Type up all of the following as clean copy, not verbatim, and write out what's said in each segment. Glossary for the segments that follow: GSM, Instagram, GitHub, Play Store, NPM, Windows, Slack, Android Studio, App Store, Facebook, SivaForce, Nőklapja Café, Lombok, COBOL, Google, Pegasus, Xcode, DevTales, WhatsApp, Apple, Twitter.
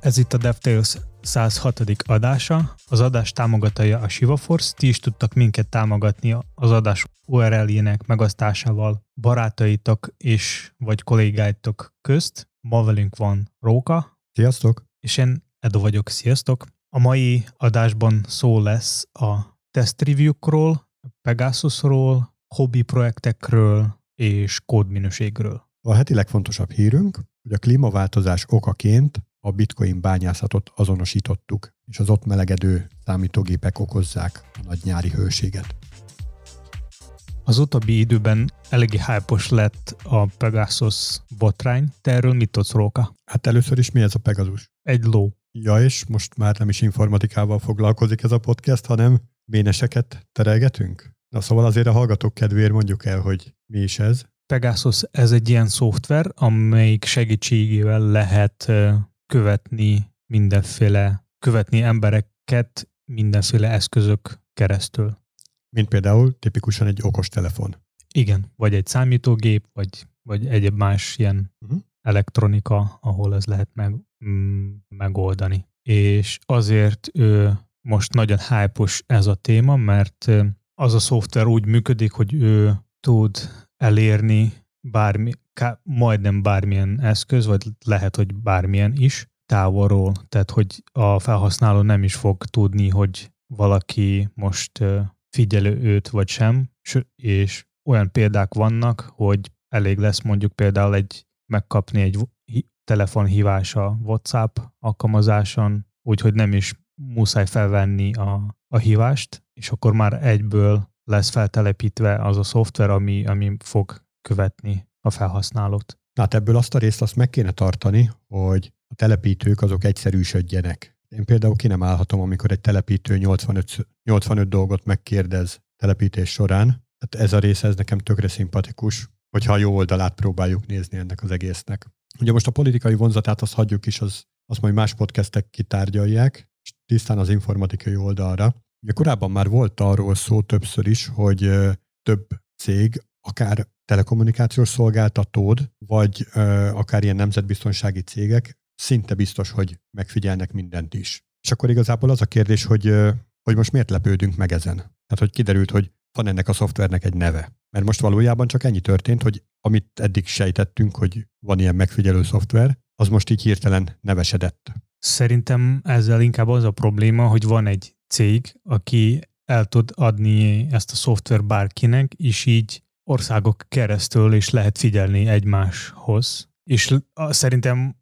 Ez itt a DevTales 106. adása. Az adás támogatója a SivaForce. Ti is tudtak minket támogatni az adás URL-jének megosztásával barátaitok és vagy kollégáitok közt. Ma velünk van Róka. Sziasztok! És én Edo vagyok. Sziasztok! A mai adásban szó lesz a test review-król, Pegasusról, hobby projektekről és kódminőségről. A heti legfontosabb hírünk, hogy a klímaváltozás okaként a bitcoin bányászatot azonosítottuk, és az ott melegedő számítógépek okozzák a nagy nyári hőséget. Az utóbbi időben eléggé hype-os lett a Pegasus botrány. Te erről mit tudsz, Róka? Hát először is mi ez a Pegasus? Egy ló. Ja, és most már nem is informatikával foglalkozik ez a podcast, hanem méneseket terelgetünk? Na szóval azért a hallgatók kedvéért mondjuk el, hogy mi is ez. Pegasus ez egy ilyen szoftver, amelyik segítségével lehet követni embereket mindenféle eszközök keresztül. Mint például tipikusan egy okostelefon. Igen, vagy egy számítógép, vagy egyéb más ilyen elektronika, ahol ez lehet megoldani. És azért most nagyon hype-os ez a téma, mert az a szoftver úgy működik, hogy ő tud elérni majdnem bármilyen eszköz, vagy lehet, hogy bármilyen is távolról. Tehát, hogy a felhasználó nem is fog tudni, hogy valaki most figyelő őt vagy sem, és olyan példák vannak, hogy elég lesz mondjuk például megkapni egy telefonhívás a WhatsApp alkalmazáson, úgyhogy nem is muszáj felvenni a hívást, és akkor már egyből lesz feltelepítve az a szoftver, ami fog követni a felhasználót. Hát ebből azt a részt meg kéne tartani, hogy a telepítők azok egyszerűsödjenek. Én például ki nem állhatom, amikor egy telepítő 85 dolgot megkérdez telepítés során. Hát ez a része, ez nekem tökre szimpatikus, hogyha a jó oldalát próbáljuk nézni ennek az egésznek. Ugye most a politikai vonzatát azt hagyjuk is, azt majd más podcastek kitárgyalják, és tisztán az informatikai oldalra. Ugye korábban már volt arról szó többször is, hogy több cég, akár telekommunikációs szolgáltatód, vagy akár ilyen nemzetbiztonsági cégek szinte biztos, hogy megfigyelnek mindent is. És akkor igazából az a kérdés, hogy most miért lepődünk meg ezen? Tehát, hogy kiderült, hogy van ennek a szoftvernek egy neve. Mert most valójában csak ennyi történt, hogy amit eddig sejtettünk, hogy van ilyen megfigyelő szoftver, az most így hirtelen nevesedett. Szerintem ezzel inkább az a probléma, hogy van egy cég, aki el tud adni ezt a szoftver bárkinek, és így országok keresztül is lehet figyelni egymáshoz. És szerintem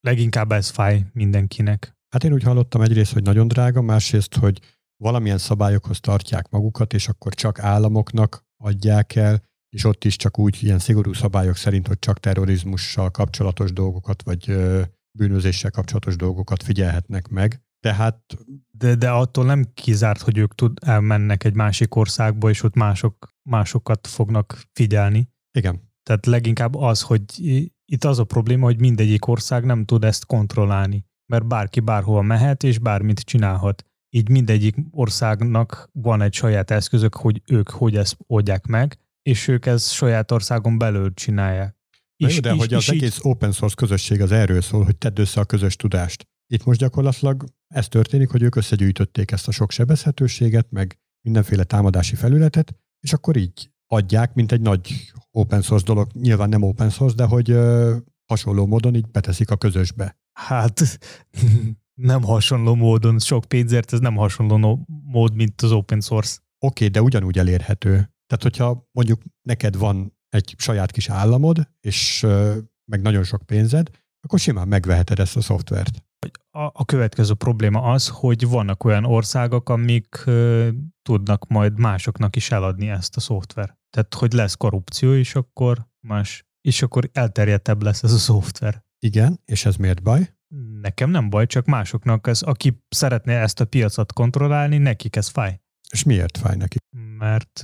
leginkább ez fáj mindenkinek. Hát én úgy hallottam egyrészt, hogy nagyon drága, másrészt, hogy valamilyen szabályokhoz tartják magukat, és akkor csak államoknak adják el, és ott is csak úgy ilyen szigorú szabályok szerint, hogy csak terrorizmussal kapcsolatos dolgokat, vagy bűnözéssel kapcsolatos dolgokat figyelhetnek meg. De attól nem kizárt, hogy ők elmennek egy másik országba, és ott másokat fognak figyelni. Igen. Tehát leginkább az, hogy itt az a probléma, hogy mindegyik ország nem tud ezt kontrollálni, mert bárki bárhova mehet, és bármit csinálhat. Így mindegyik országnak van egy saját eszközök, hogy ők hogy ezt oldják meg, és ők ezt saját országon belül csinálják. Az egész open source közösség az erről szól, hogy tedd össze a közös tudást. Itt most gyakorlatilag ez történik, hogy ők összegyűjtötték ezt a sok sebezhetőséget, meg mindenféle támadási felületet, és akkor így adják, mint egy nagy open source dolog, nyilván nem open source, de hogy hasonló módon így beteszik a közösbe. Hát nem hasonló módon, sok pénzért ez nem hasonló mód, mint az open source. Oké, de ugyanúgy elérhető. Tehát, hogyha mondjuk neked van egy saját kis államod, és meg nagyon sok pénzed, akkor simán megveheted ezt a szoftvert. A következő probléma az, hogy vannak olyan országok, amik tudnak majd másoknak is eladni ezt a szoftver. Tehát, hogy lesz korrupció, és akkor elterjedtebb lesz ez a szoftver. Igen, és ez miért baj? Nekem nem baj, csak másoknak, aki szeretné ezt a piacot kontrollálni, nekik ez fáj. És miért fáj nekik? Mert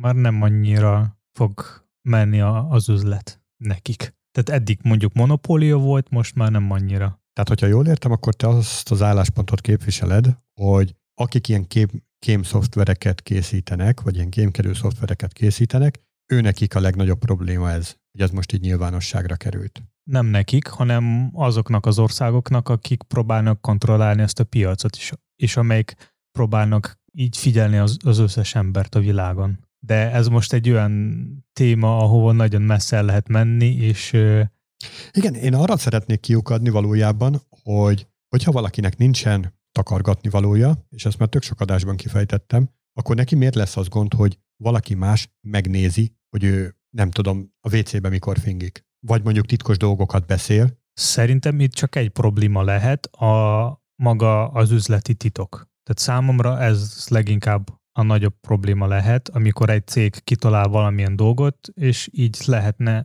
már nem annyira fog menni az üzlet nekik. Tehát eddig mondjuk monopólia volt, most már nem annyira. Tehát, hogyha jól értem, akkor te azt az álláspontot képviseled, hogy akik ilyen kém szoftvereket készítenek, vagy ilyen kémkedő szoftvereket készítenek, őnekik a legnagyobb probléma ez, hogy ez most így nyilvánosságra került. Nem nekik, hanem azoknak az országoknak, akik próbálnak kontrollálni ezt a piacot, és amelyik próbálnak így figyelni az összes embert a világon. De ez most egy olyan téma, ahova nagyon messze el lehet menni, és... Igen, én arra szeretnék kiukadni valójában, hogyha valakinek nincsen takargatni valója, és ezt már tök sok adásban kifejtettem, akkor neki miért lesz az gond, hogy valaki más megnézi, hogy ő nem tudom, a WC-be mikor fingik. Vagy mondjuk titkos dolgokat beszél. Szerintem itt csak egy probléma lehet, maga az üzleti titok. Tehát számomra ez leginkább a nagyobb probléma lehet, amikor egy cég kitalál valamilyen dolgot, és így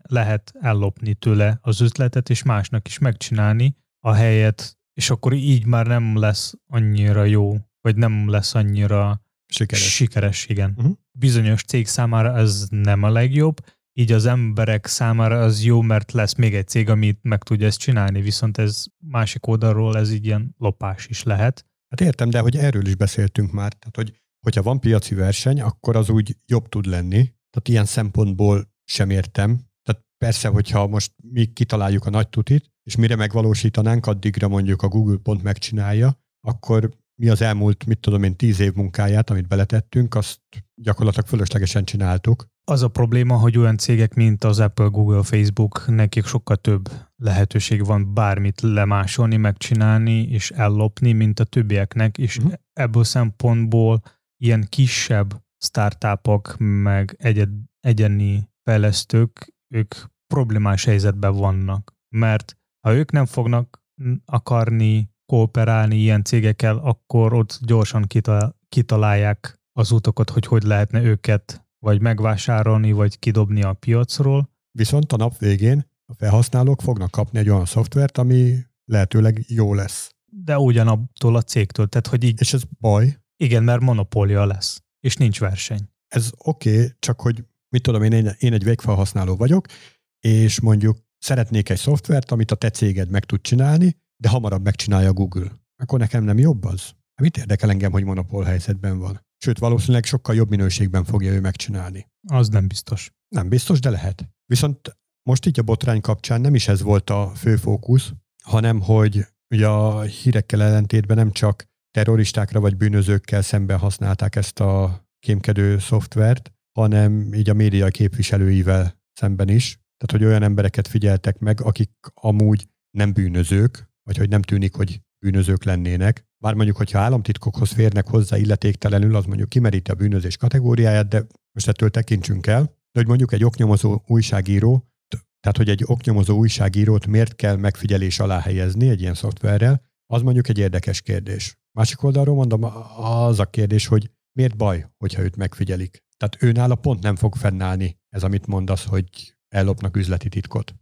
lehet ellopni tőle az üzletet, és másnak is megcsinálni a helyet, és akkor így már nem lesz annyira jó, vagy nem lesz annyira sikeres, igen. Uh-huh. Bizonyos cég számára ez nem a legjobb, így az emberek számára az jó, mert lesz még egy cég, amit meg tudja ezt csinálni, viszont ez másik oldalról ez így ilyen lopás is lehet. Hát értem, de hogy erről is beszéltünk már, tehát hogyha van piaci verseny, akkor az úgy jobb tud lenni, tehát ilyen szempontból sem értem. Tehát persze, hogyha most mi kitaláljuk a nagy tutit, és mire megvalósítanánk, addigra mondjuk a Google pont megcsinálja, akkor mi az elmúlt, 10 év munkáját, amit beletettünk, azt gyakorlatilag fölöslegesen csináltuk. Az a probléma, hogy olyan cégek, mint az Apple, Google, Facebook, nekik sokkal több lehetőség van bármit lemásolni, megcsinálni és ellopni, mint a többieknek, és ebből szempontból ilyen kisebb startupok, meg egyéni fejlesztők, ők problémás helyzetben vannak. Mert ha ők nem fognak akarni kooperálni ilyen cégekkel, akkor ott gyorsan kitalálják az utakat, hogy lehetne őket vagy megvásárolni, vagy kidobni a piacról. Viszont a nap végén a felhasználók fognak kapni egy olyan szoftvert, ami lehetőleg jó lesz. De ugyanattól a cégtől. Tehát, hogy így... És ez baj. Igen, mert monopólia lesz, és nincs verseny. Ez oké, csak hogy én egy végfelhasználó vagyok, és mondjuk szeretnék egy szoftvert, amit a te céged meg tud csinálni, de hamarabb megcsinálja Google. Akkor nekem nem jobb az? Mit érdekel engem, hogy monopól helyzetben van? Sőt, valószínűleg sokkal jobb minőségben fogja ő megcsinálni. Az nem biztos. Nem biztos, de lehet. Viszont most így a botrány kapcsán nem is ez volt a fő fókusz, hanem hogy ugye a hírekkel ellentétben nem csak terroristákra vagy bűnözőkkel szemben használták ezt a kémkedő szoftvert, hanem így a média képviselőivel szemben is. Tehát, hogy olyan embereket figyeltek meg, akik amúgy nem bűnözők, vagy hogy nem tűnik, hogy bűnözők lennének. Bár mondjuk, hogyha államtitkokhoz férnek hozzá illetéktelenül, az mondjuk kimeríti a bűnözés kategóriáját, de most ettől tekintsünk el. De hogy mondjuk egy oknyomozó újságíró, tehát hogy egy oknyomozó újságírót miért kell megfigyelés alá helyezni egy ilyen szoftverrel, az mondjuk egy érdekes kérdés. Másik oldalról mondom, az a kérdés, hogy miért baj, hogyha őt megfigyelik. Tehát őnála pont nem fog fennállni ez, amit mondasz, hogy ellopnak üzleti titkot.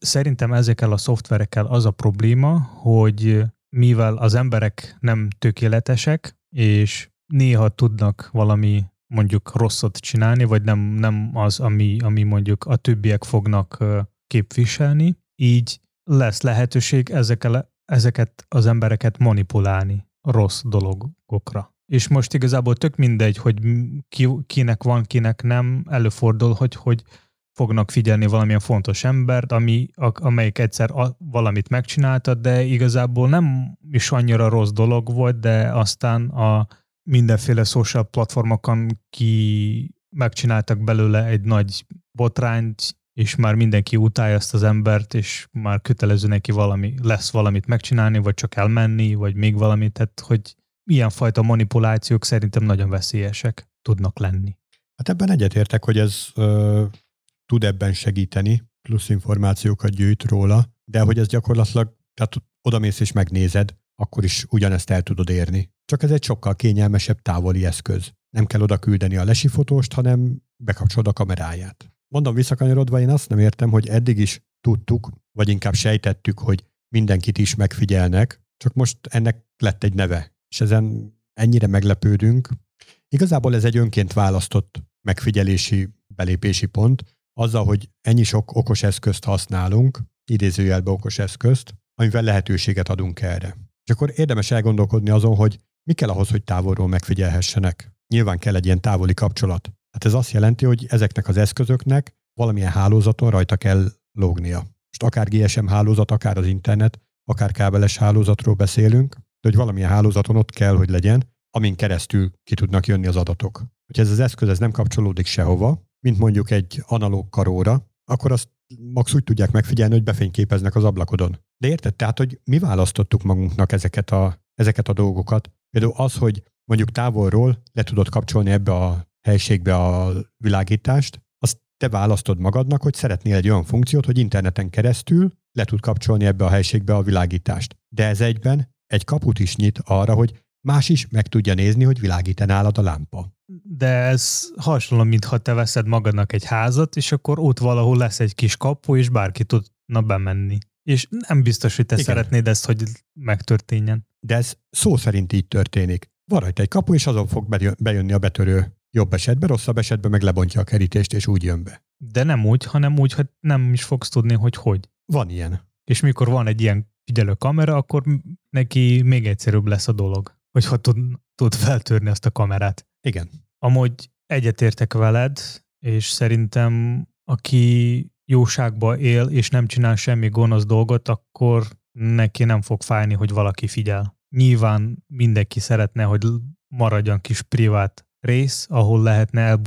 Szerintem ezekkel a szoftverekkel az a probléma, hogy mivel az emberek nem tökéletesek, és néha tudnak valami mondjuk rosszat csinálni, vagy nem az, ami mondjuk a többiek fognak képviselni, így lesz lehetőség ezeket az embereket manipulálni rossz dologokra. És most igazából tök mindegy, hogy kinek van, kinek nem, előfordul, hogy fognak figyelni valamilyen fontos embert, amelyik egyszer valamit megcsinálta, de igazából nem is annyira rossz dolog volt, de aztán a mindenféle social platformokon megcsináltak belőle egy nagy botrányt, és már mindenki utálja ezt az embert, és már kötelező neki valamit megcsinálni, vagy csak elmenni, vagy még valamit, tehát hogy ilyenfajta manipulációk szerintem nagyon veszélyesek tudnak lenni. Hát ebben egyetértek, hogy ez tud ebben segíteni, plusz információkat gyűjt róla, de hogy ez gyakorlatilag, tehát odamész és megnézed, akkor is ugyanezt el tudod érni. Csak ez egy sokkal kényelmesebb távoli eszköz. Nem kell oda küldeni a lesifotóst, hanem bekapcsolod a kameráját. Mondom visszakanyarodva, én azt nem értem, hogy eddig is tudtuk, vagy inkább sejtettük, hogy mindenkit is megfigyelnek, csak most ennek lett egy neve, és ezen ennyire meglepődünk. Igazából ez egy önként választott megfigyelési belépési pont, azzal, hogy ennyi sok okos eszközt használunk, idézőjelbe okos eszközt, amivel lehetőséget adunk erre. És akkor érdemes elgondolkodni azon, hogy mi kell ahhoz, hogy távolról megfigyelhessenek. Nyilván kell egy ilyen távoli kapcsolat. Hát ez azt jelenti, hogy ezeknek az eszközöknek valamilyen hálózaton rajta kell lógnia. Most akár GSM hálózat, akár az internet, akár kábeles hálózatról beszélünk, de hogy valamilyen hálózaton ott kell, hogy legyen, amin keresztül ki tudnak jönni az adatok. Hogyha ez az eszköz ez nem kapcsolódik sehova, mint mondjuk egy analóg karóra, akkor azt max úgy tudják megfigyelni, hogy befényképeznek az ablakodon. De érted? Tehát, hogy mi választottuk magunknak ezeket a dolgokat. Például az, hogy mondjuk távolról le tudod kapcsolni ebbe a helységbe a világítást, azt te választod magadnak, hogy szeretnél egy olyan funkciót, hogy interneten keresztül le tud kapcsolni ebbe a helységbe a világítást. De ez egyben egy kaput is nyit arra, hogy más is meg tudja nézni, hogy világít-e nálad a lámpa. De ez hasonló, mintha te veszed magadnak egy házat, és akkor ott valahol lesz egy kis kapu, és bárki tudna bemenni. És nem biztos, hogy te igen. szeretnéd ezt, hogy megtörténjen. De ez szó szerint így történik. Van rajta egy kapu, és azon fog bejönni a betörő. Jobb esetben, rosszabb esetben meg lebontja a kerítést, és úgy jön be. De nem úgy, hanem úgy, hogy nem is fogsz tudni, hogy hogy. Van ilyen. És mikor van egy ilyen figyelő kamera, akkor neki még egyszerűbb lesz a dolog, hogyha tud feltörni azt a kamerát. Igen. Amúgy egyetértek veled, és szerintem aki jóságba él, és nem csinál semmi gonosz dolgot, akkor neki nem fog fájni, hogy valaki figyel. Nyilván mindenki szeretne, hogy maradjon kis privát rész, ahol lehetne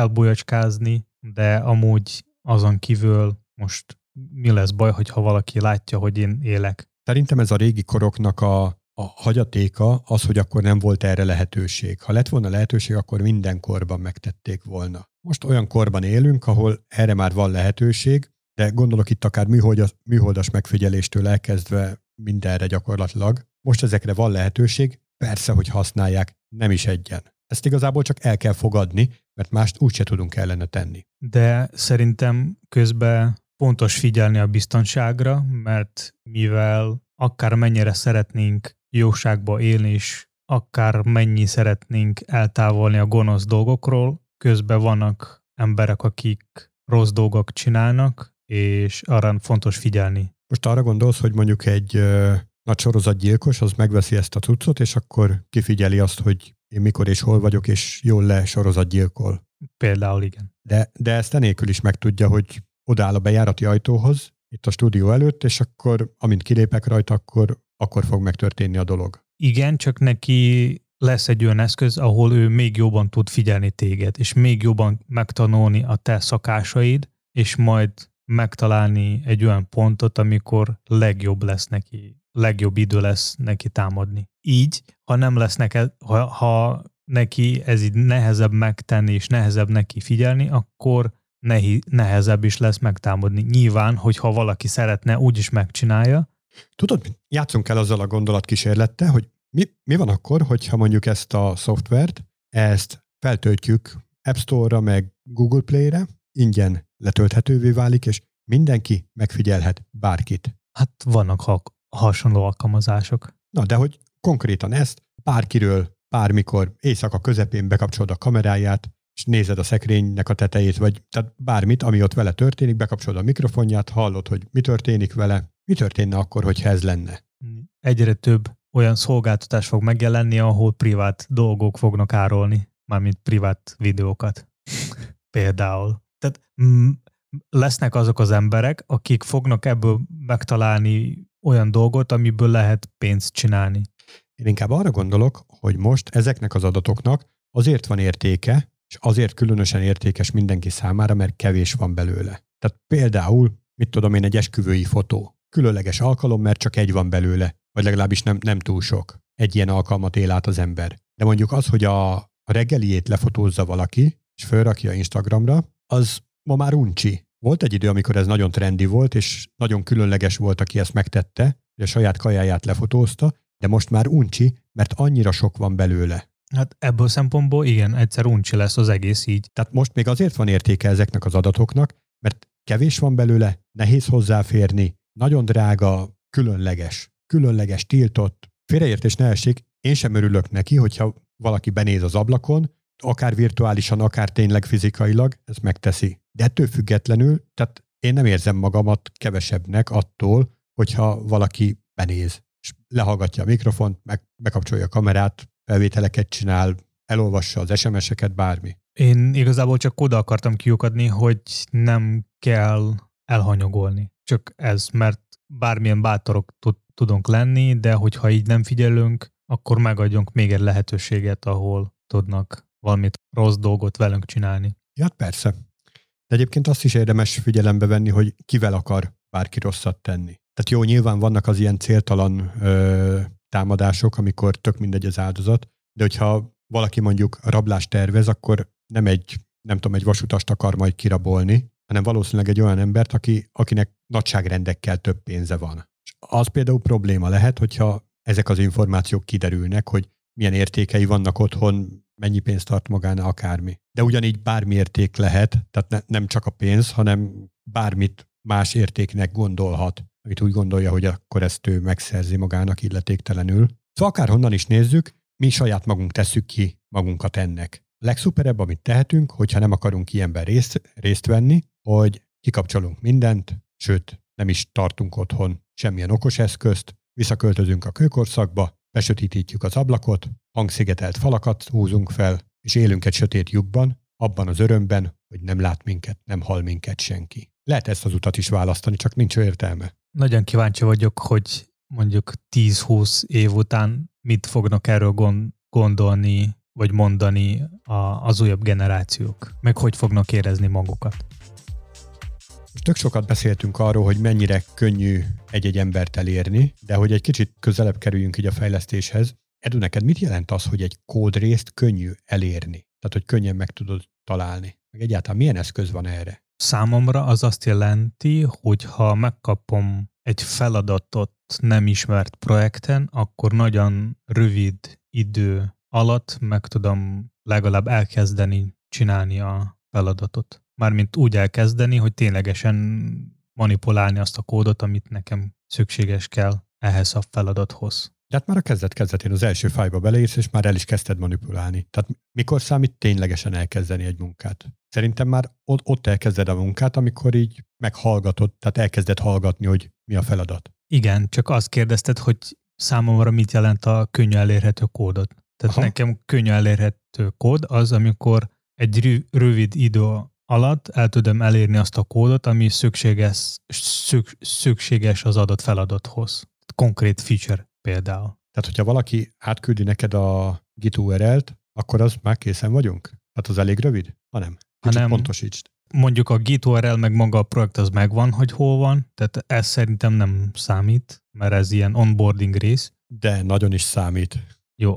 elbujacskázni, de amúgy azon kívül most mi lesz baj, hogyha valaki látja, hogy én élek? Szerintem ez a régi koroknak a hagyatéka az, hogy akkor nem volt erre lehetőség. Ha lett volna lehetőség, akkor minden korban megtették volna. Most olyan korban élünk, ahol erre már van lehetőség, de gondolok itt akár műholdas megfigyeléstől elkezdve mindenre gyakorlatilag. Most ezekre van lehetőség, persze, hogy használják, nem is egyen. Ezt igazából csak el kell fogadni, mert mást úgyse tudunk ellene tenni. De szerintem közben fontos figyelni a biztonságra, mert mivel akár mennyire szeretnénk jóságba élni, és akár mennyi szeretnénk eltávolni a gonosz dolgokról, közben vannak emberek, akik rossz dolgok csinálnak, és arra fontos figyelni. Most arra gondolsz, hogy mondjuk egy nagy sorozatgyilkos, az megveszi ezt a cuccot, és akkor kifigyeli azt, hogy én mikor és hol vagyok, és jól le sorozatgyilkol. Például igen. De ezt enélkül is megtudja, hogy odaáll a bejárati ajtóhoz, itt a stúdió előtt, és akkor, amint kilépek rajta, akkor fog megtörténni a dolog. Igen, csak neki lesz egy olyan eszköz, ahol ő még jobban tud figyelni téged, és még jobban megtanulni a te szakásaid, és majd megtalálni egy olyan pontot, amikor legjobb lesz neki. Legjobb idő lesz neki támadni. Így, ha neki ez így nehezebb megtenni, és nehezebb neki figyelni, akkor nehezebb is lesz megtámadni. Nyilván, hogyha valaki szeretne, úgyis megcsinálja. Tudod, játszunk el azzal a gondolatkísérlettel, hogy mi van akkor, hogyha mondjuk ezt a szoftvert, ezt feltöltjük App Store-ra, meg Google Play-re, ingyen letölthetővé válik, és mindenki megfigyelhet bárkit. Hát vannak hasonló alkalmazások. Na, de hogy konkrétan ezt bárkiről, bármikor éjszaka közepén bekapcsolod a kameráját, és nézed a szekrénynek a tetejét, vagy tehát bármit, ami ott vele történik, bekapcsolod a mikrofonját, hallod, hogy mi történik vele, mi történne akkor, hogyha ez lenne? Egyre több olyan szolgáltatás fog megjelenni, ahol privát dolgok fognak árulni, mármint privát videókat. Például. Tehát lesznek azok az emberek, akik fognak ebből megtalálni olyan dolgot, amiből lehet pénzt csinálni. Én inkább arra gondolok, hogy most ezeknek az adatoknak azért van értéke, és azért különösen értékes mindenki számára, mert kevés van belőle. Tehát például, mit tudom én, egy esküvői fotó. Különleges alkalom, mert csak egy van belőle, vagy legalábbis nem túl sok. Egy ilyen alkalmat él át az ember. De mondjuk az, hogy a reggeliét lefotózza valaki, és fölrakja Instagramra, az ma már uncsi. Volt egy idő, amikor ez nagyon trendi volt, és nagyon különleges volt, aki ezt megtette, hogy a saját kajáját lefotózta, de most már uncsi, mert annyira sok van belőle. Hát ebből szempontból igen, egyszer uncsi lesz az egész így. Tehát most még azért van értéke ezeknek az adatoknak, mert kevés van belőle, nehéz hozzáférni, nagyon drága, különleges, tiltott. Félreértés ne essék, én sem örülök neki, hogyha valaki benéz az ablakon, akár virtuálisan, akár tényleg fizikailag, ez megteszi. De ettől függetlenül, tehát én nem érzem magamat kevesebbnek attól, hogyha valaki benéz, és lehallgatja a mikrofont, megkapcsolja a kamerát, felvételeket csinál, elolvassa az SMS-eket, bármi. Én igazából csak oda akartam kiukadni, hogy nem kell elhanyagolni. Csak ez, mert bármilyen bátorok tudunk lenni, de hogyha így nem figyelünk, akkor megadjunk még egy lehetőséget, ahol tudnak valamit rossz dolgot velünk csinálni. Ja, persze. De egyébként azt is érdemes figyelembe venni, hogy kivel akar bárki rosszat tenni. Tehát jó, nyilván vannak az ilyen céltalan támadások, amikor tök mindegy az áldozat, de hogyha valaki mondjuk rablást tervez, akkor nem egy vasutast akar majd kirabolni, hanem valószínűleg egy olyan embert, akinek nagyságrendekkel több pénze van. És az például probléma lehet, hogyha ezek az információk kiderülnek, hogy milyen értékei vannak otthon, mennyi pénzt tart magánál, akármi. De ugyanígy bármi érték lehet, tehát nem csak a pénz, hanem bármit más értéknek gondolhat, amit úgy gondolja, hogy akkor ezt ő megszerzi magának illetéktelenül. Szóval akárhonnan is nézzük, mi saját magunk tesszük ki magunkat ennek. Legszuperebb, amit tehetünk, hogyha nem akarunk ilyenben részt venni, hogy kikapcsolunk mindent, sőt, nem is tartunk otthon semmilyen okos eszközt, visszaköltözünk a kőkorszakba, besötétítjük az ablakot, hangszigetelt falakat húzunk fel, és élünk egy sötét lyukban, abban az örömben, hogy nem lát minket, nem hal minket senki. Lehet ezt az utat is választani, csak nincs értelme. Nagyon kíváncsi vagyok, hogy mondjuk 10-20 év után mit fognak erről gondolni, vagy mondani az újabb generációk, meg hogy fognak érezni magukat. Most tök sokat beszéltünk arról, hogy mennyire könnyű egy-egy embert elérni, de hogy egy kicsit közelebb kerüljünk így a fejlesztéshez. Edu, neked mit jelent az, hogy egy kódrészt könnyű elérni? Tehát, hogy könnyen meg tudod találni? Meg egyáltalán milyen eszköz van erre? Számomra az azt jelenti, hogy ha megkapom egy feladatot nem ismert projekten, akkor nagyon rövid idő alatt meg tudom legalább elkezdeni csinálni a feladatot. Mármint úgy elkezdeni, hogy ténylegesen manipulálni azt a kódot, amit nekem szükséges kell ehhez a feladathoz. De hát már a kezdetén az első fájlba beleírsz, és már el is kezdted manipulálni. Tehát mikor számít ténylegesen elkezdeni egy munkát? Szerintem már ott elkezded a munkát, amikor így meghallgatod, tehát elkezded hallgatni, hogy mi a feladat. Igen, csak azt kérdezted, hogy számomra mit jelent a könnyű elérhető kódot. Tehát nekem könnyű elérhető kód az, amikor egy rövid idő alatt el tudom elérni azt a kódot, ami szükséges az adott feladathoz. Konkrét feature például. Tehát, hogyha valaki átküldi neked a git URL-t, akkor az már készen vagyunk? Tehát az elég rövid? Hanem pontosítsd. Mondjuk a git URL meg maga a projekt az megvan, hogy hol van, tehát ez szerintem nem számít, mert ez ilyen onboarding rész. De nagyon is számít. Jó,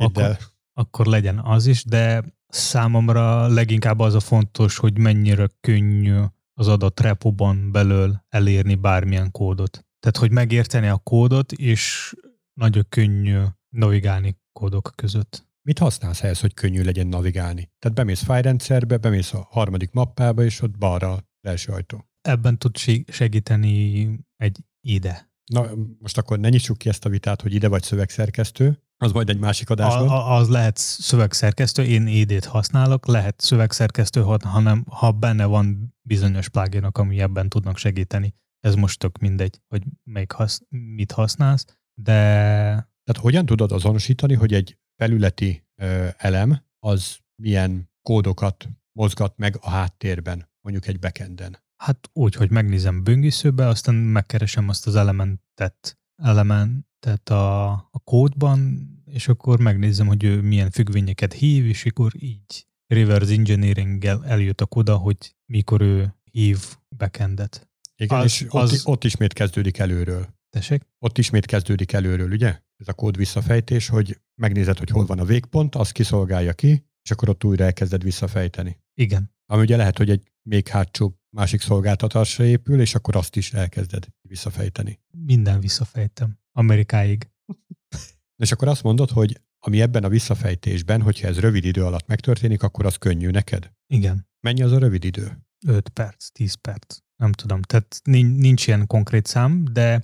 akkor legyen az is, de számomra leginkább az a fontos, hogy mennyire könnyű az adott repóban belül elérni bármilyen kódot. Tehát, hogy megérteni a kódot, és nagyon könnyű navigálni kódok között. Mit használsz ehhez, hogy könnyű legyen navigálni? Tehát bemész fájlrendszerbe, bemész a harmadik mappába, és ott balra az első ajtó. Ebben tud segíteni egy IDE. Na, most akkor ne nyissuk ki ezt a vitát, hogy IDE vagy szövegszerkesztő. Az majd egy másik adásban. Az lehet szövegszerkesztő, én IDE-t használok, lehet szövegszerkesztő, hanem ha benne van bizonyos pluginok, ami ebben tudnak segíteni. Ez most tök mindegy, hogy mit használsz, de... Tehát hogyan tudod azonosítani, hogy egy felületi elem az milyen kódokat mozgat meg a háttérben, mondjuk egy backenden? Hát úgy, hogy megnézem böngészőbe, aztán megkeresem azt az elementet a kódban, és akkor megnézem, hogy ő milyen függvényeket hív, és akkor így reverse engineering-gel eljutok oda, hogy mikor ő hív backendet. Igen, ott ismét kezdődik előről. Tessék? Ott ismét kezdődik előről, ugye? Ez a kód visszafejtés, hogy megnézed, hogy hol van a végpont, azt kiszolgálja ki, és akkor ott újra elkezded visszafejteni. Igen. Ami ugye lehet, hogy egy még hátsó másik szolgáltatásra épül, és akkor azt is elkezded visszafejteni. Minden visszafejtem. Amerikáig. És akkor azt mondod, hogy ami ebben a visszafejtésben, hogyha ez rövid idő alatt megtörténik, akkor az könnyű neked? Igen. Mennyi az a rövid idő? 5 perc, 10 perc. Nem tudom, tehát nincs ilyen konkrét szám, de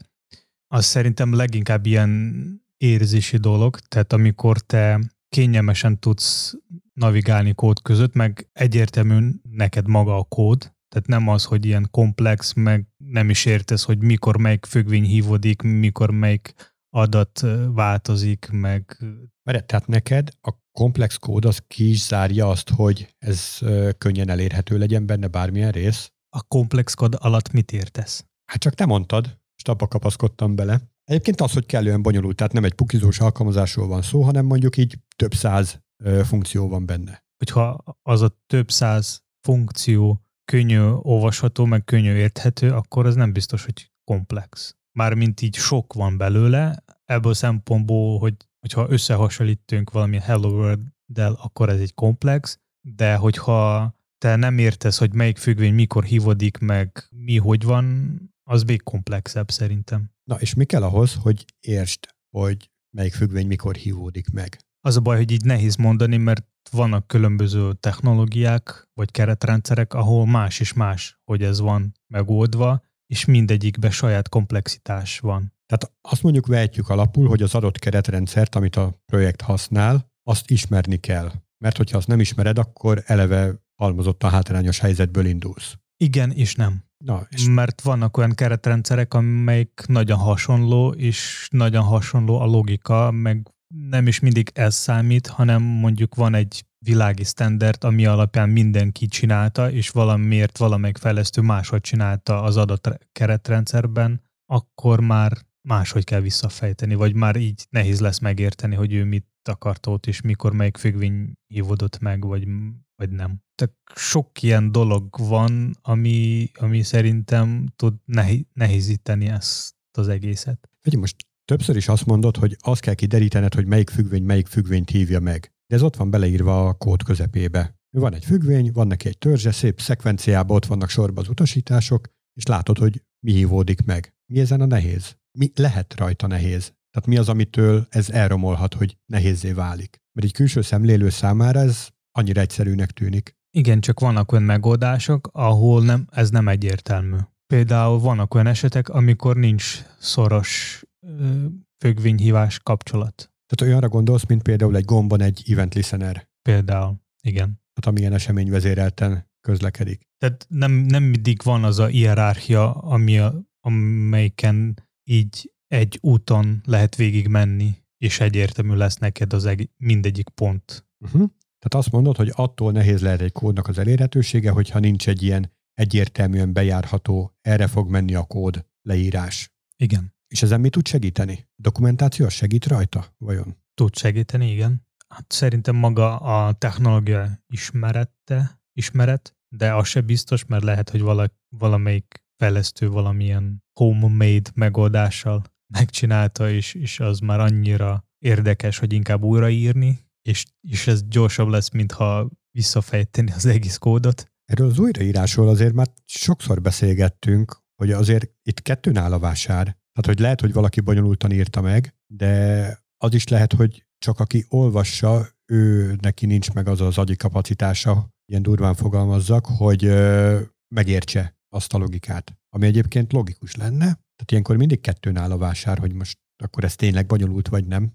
az szerintem leginkább ilyen érzési dolog, tehát amikor te kényelmesen tudsz navigálni kód között, meg egyértelműen neked maga a kód, tehát nem az, hogy ilyen komplex, meg nem is értesz, hogy mikor melyik függvény hívódik, mikor melyik adat változik, meg... Mert tehát neked a komplex kód az ki is zárja azt, hogy ez könnyen elérhető legyen benne bármilyen rész. A komplex kód alatt mit értesz? Hát csak te mondtad, és abba kapaszkodtam bele. Egyébként az, hogy kellően bonyolult, tehát nem egy pukizós alkalmazásról van szó, hanem mondjuk így több száz funkció van benne. Hogyha az a több száz funkció könnyű olvasható, meg könnyű érthető, akkor az nem biztos, hogy komplex. Mármint így sok van belőle, ebből szempontból, hogyha összehasonlítunk valami Hello World-del, akkor ez egy komplex, de hogyha te nem értesz, hogy melyik függvény mikor hívódik, meg mi hogy van, az még komplexebb szerintem. Na és mi kell ahhoz, hogy értsd, hogy melyik függvény mikor hívódik meg? Az a baj, hogy így nehéz mondani, mert vannak különböző technológiák, vagy keretrendszerek, ahol más és más, hogy ez van megoldva, és mindegyikben saját komplexitás van. Tehát azt mondjuk vehetjük alapul, hogy az adott keretrendszert, amit a projekt használ, azt ismerni kell. Mert hogyha azt nem ismered, akkor eleve halmozottan hátrányos helyzetből indulsz. Igen és nem. Na, és mert vannak olyan keretrendszerek, amelyik nagyon hasonló, és nagyon hasonló a logika, meg nem is mindig ez számít, hanem mondjuk van egy világi standard, ami alapján mindenki csinálta, és valamiért valamelyik fejlesztő máshogy csinálta az adott keretrendszerben, akkor már máshogy kell visszafejteni, vagy már így nehéz lesz megérteni, hogy ő mit akart ott, és mikor melyik függvény hívódott meg, vagy nem. Tehát sok ilyen dolog van, ami szerintem tud nehézíteni ezt az egészet. Most többször is azt mondod, hogy azt kell kiderítened, hogy melyik függvényt hívja meg. De ez ott van beleírva a kód közepébe. Van egy függvény, van neki egy törzse, szép szekvenciában ott vannak sorba az utasítások, és látod, hogy mi hívódik meg. Mi ezen a nehéz? Mi lehet rajta nehéz? Tehát mi az, amitől ez elromolhat, hogy nehézzé válik? Mert egy külső szemlélő számára ez annyira egyszerűnek tűnik. Igen, csak vannak olyan megoldások, ahol ez nem egyértelmű. Például vannak olyan esetek, amikor nincs szoros függvényhívás kapcsolat. Tehát olyanra gondolsz, mint például egy gombon egy event listener. Például, igen. Tehát amilyen eseményvezérelten közlekedik. Tehát nem mindig van az a hierarchia, amelyiken így egy úton lehet végigmenni, és egyértelmű lesz neked az mindegyik pont. Tehát azt mondod, hogy attól nehéz lehet egy kódnak az elérhetősége, hogyha nincs egy ilyen egyértelműen bejárható, erre fog menni a kód leírás. Igen. És ezen mi tud segíteni? Dokumentáció segít rajta, vajon? Tud segíteni, igen. Hát szerintem maga a technológia ismeret, de az se biztos, mert lehet, hogy valamelyik fejlesztő valamilyen homemade megoldással megcsinálta, és az már annyira érdekes, hogy inkább újraírni, és ez gyorsabb lesz, mintha visszafejteni az egész kódot. Erről az újraírásról azért már sokszor beszélgettünk, hogy azért itt kettőn áll a vásár. Tehát, hogy lehet, hogy valaki bonyolultan írta meg, de az is lehet, hogy csak aki olvassa, ő neki nincs meg az az agyi kapacitása, ilyen durván fogalmazzak, hogy megértse azt a logikát, ami egyébként logikus lenne. Tehát ilyenkor mindig kettőn áll a vásár, hogy most akkor ez tényleg bonyolult, vagy nem.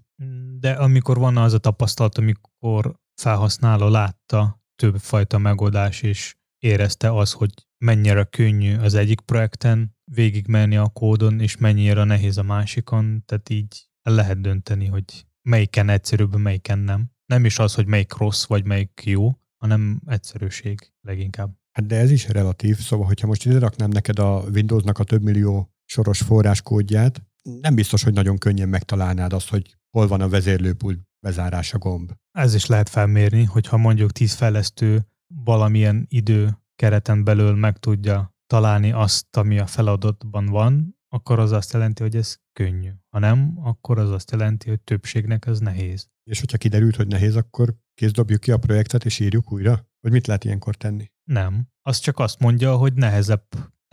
De amikor van az a tapasztalat, amikor felhasználó látta többfajta megoldás, és érezte az, hogy mennyire könnyű az egyik projekten végigmenni a kódon, és mennyire nehéz a másikon, tehát így lehet dönteni, hogy melyiken egyszerűbb, melyiken nem. Nem is az, hogy melyik rossz, vagy melyik jó, hanem egyszerűség leginkább. Hát de ez is relatív, szóval, hogyha most ide raknám neked a Windowsnak a több millió soros forráskódját, nem biztos, hogy nagyon könnyen megtalálnád azt, hogy hol van a vezérlőpult bezárása gomb. Ez is lehet felmérni, hogyha mondjuk 10 fejlesztő valamilyen időkereten belül meg tudja találni azt, ami a feladatban van, akkor az azt jelenti, hogy ez könnyű. Ha nem, akkor az azt jelenti, hogy többségnek ez nehéz. És hogyha kiderült, hogy nehéz, akkor kész dobjuk ki a projektet és írjuk újra? Vagy mit lehet ilyenkor tenni? Nem. Az csak azt mondja, hogy nehezebb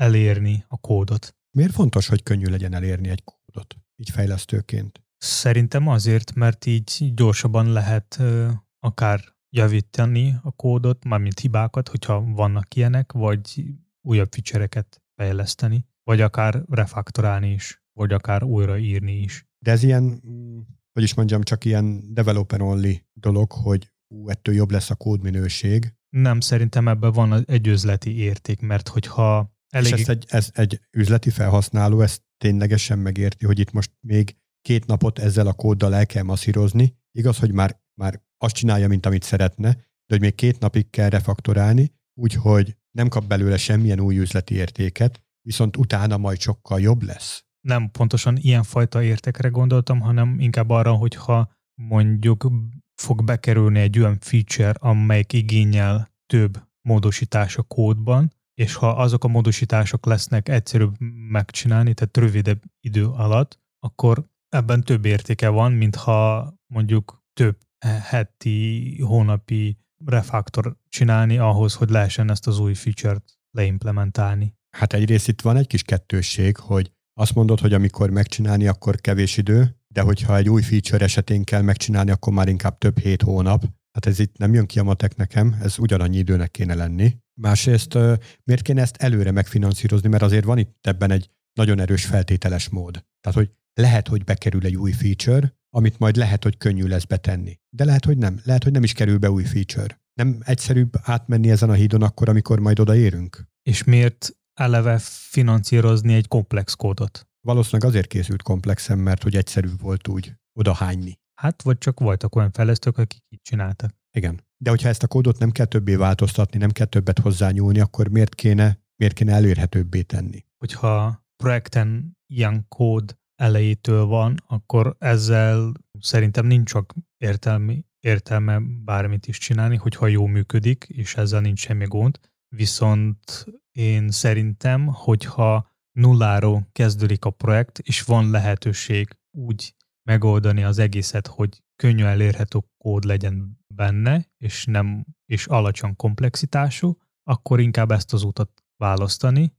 elérni a kódot. Miért fontos, hogy könnyű legyen elérni egy kódot, így fejlesztőként? Szerintem azért, mert így gyorsabban lehet akár javítani a kódot, mármint hibákat, hogyha vannak ilyenek, vagy újabb feature-eket fejleszteni, vagy akár refaktorálni is, vagy akár újraírni is. De ez ilyen, hogy is mondjam, csak ilyen developer-only dolog, hogy ettől jobb lesz a kódminőség. Nem, szerintem ebben van egy üzleti érték, mert hogyha elég... És ez egy üzleti felhasználó, ezt ténylegesen megérti, hogy itt most még 2 napot ezzel a kóddal el kell masszírozni. Igaz, hogy már azt csinálja, mint amit szeretne, de hogy még 2 napig kell refaktorálni, úgyhogy nem kap belőle semmilyen új üzleti értéket, viszont utána majd sokkal jobb lesz. Nem pontosan ilyenfajta értékre gondoltam, hanem inkább arra, hogyha mondjuk fog bekerülni egy olyan feature, amelyik igényel több módosítás a kódban, és ha azok a módosítások lesznek egyszerűbb megcsinálni, tehát rövidebb idő alatt, akkor ebben több értéke van, mintha mondjuk több heti, hónapi refactor csinálni ahhoz, hogy lehessen ezt az új feature-t leimplementálni. Hát egyrészt itt van egy kis kettősség, hogy azt mondod, hogy amikor megcsinálni, akkor kevés idő, de hogyha egy új feature esetén kell megcsinálni, akkor már inkább több 7 hónap. Hát ez itt nem jön ki a matek nekem, ez ugyanannyi időnek kéne lenni. Másrészt miért kéne ezt előre megfinanszírozni, mert azért van itt ebben egy nagyon erős feltételes mód. Tehát, hogy lehet, hogy bekerül egy új feature, amit majd lehet, hogy könnyű lesz betenni. De lehet, hogy nem is kerül be új feature. Nem egyszerűbb átmenni ezen a hídon akkor, amikor majd odaérünk? És miért eleve finanszírozni egy komplex kódot? Valószínűleg azért készült komplexen, mert hogy egyszerűbb volt úgy odahányni. Hát, vagy csak voltak olyan fejlesztők, akik így csináltak. Igen. De hogyha ezt a kódot nem kell többé változtatni, nem kell többet hozzányúlni, akkor miért kéne elérhetőbbé tenni? Hogyha projekten ilyen kód elejétől van, akkor ezzel szerintem nincs csak értelme bármit is csinálni, hogyha jó működik, és ezzel nincs semmi gond. Viszont én szerintem, hogyha nulláról kezdődik a projekt, és van lehetőség úgy megoldani az egészet, hogy könnyű elérhető kód legyen benne, és alacsony komplexitású, akkor inkább ezt az utat választani.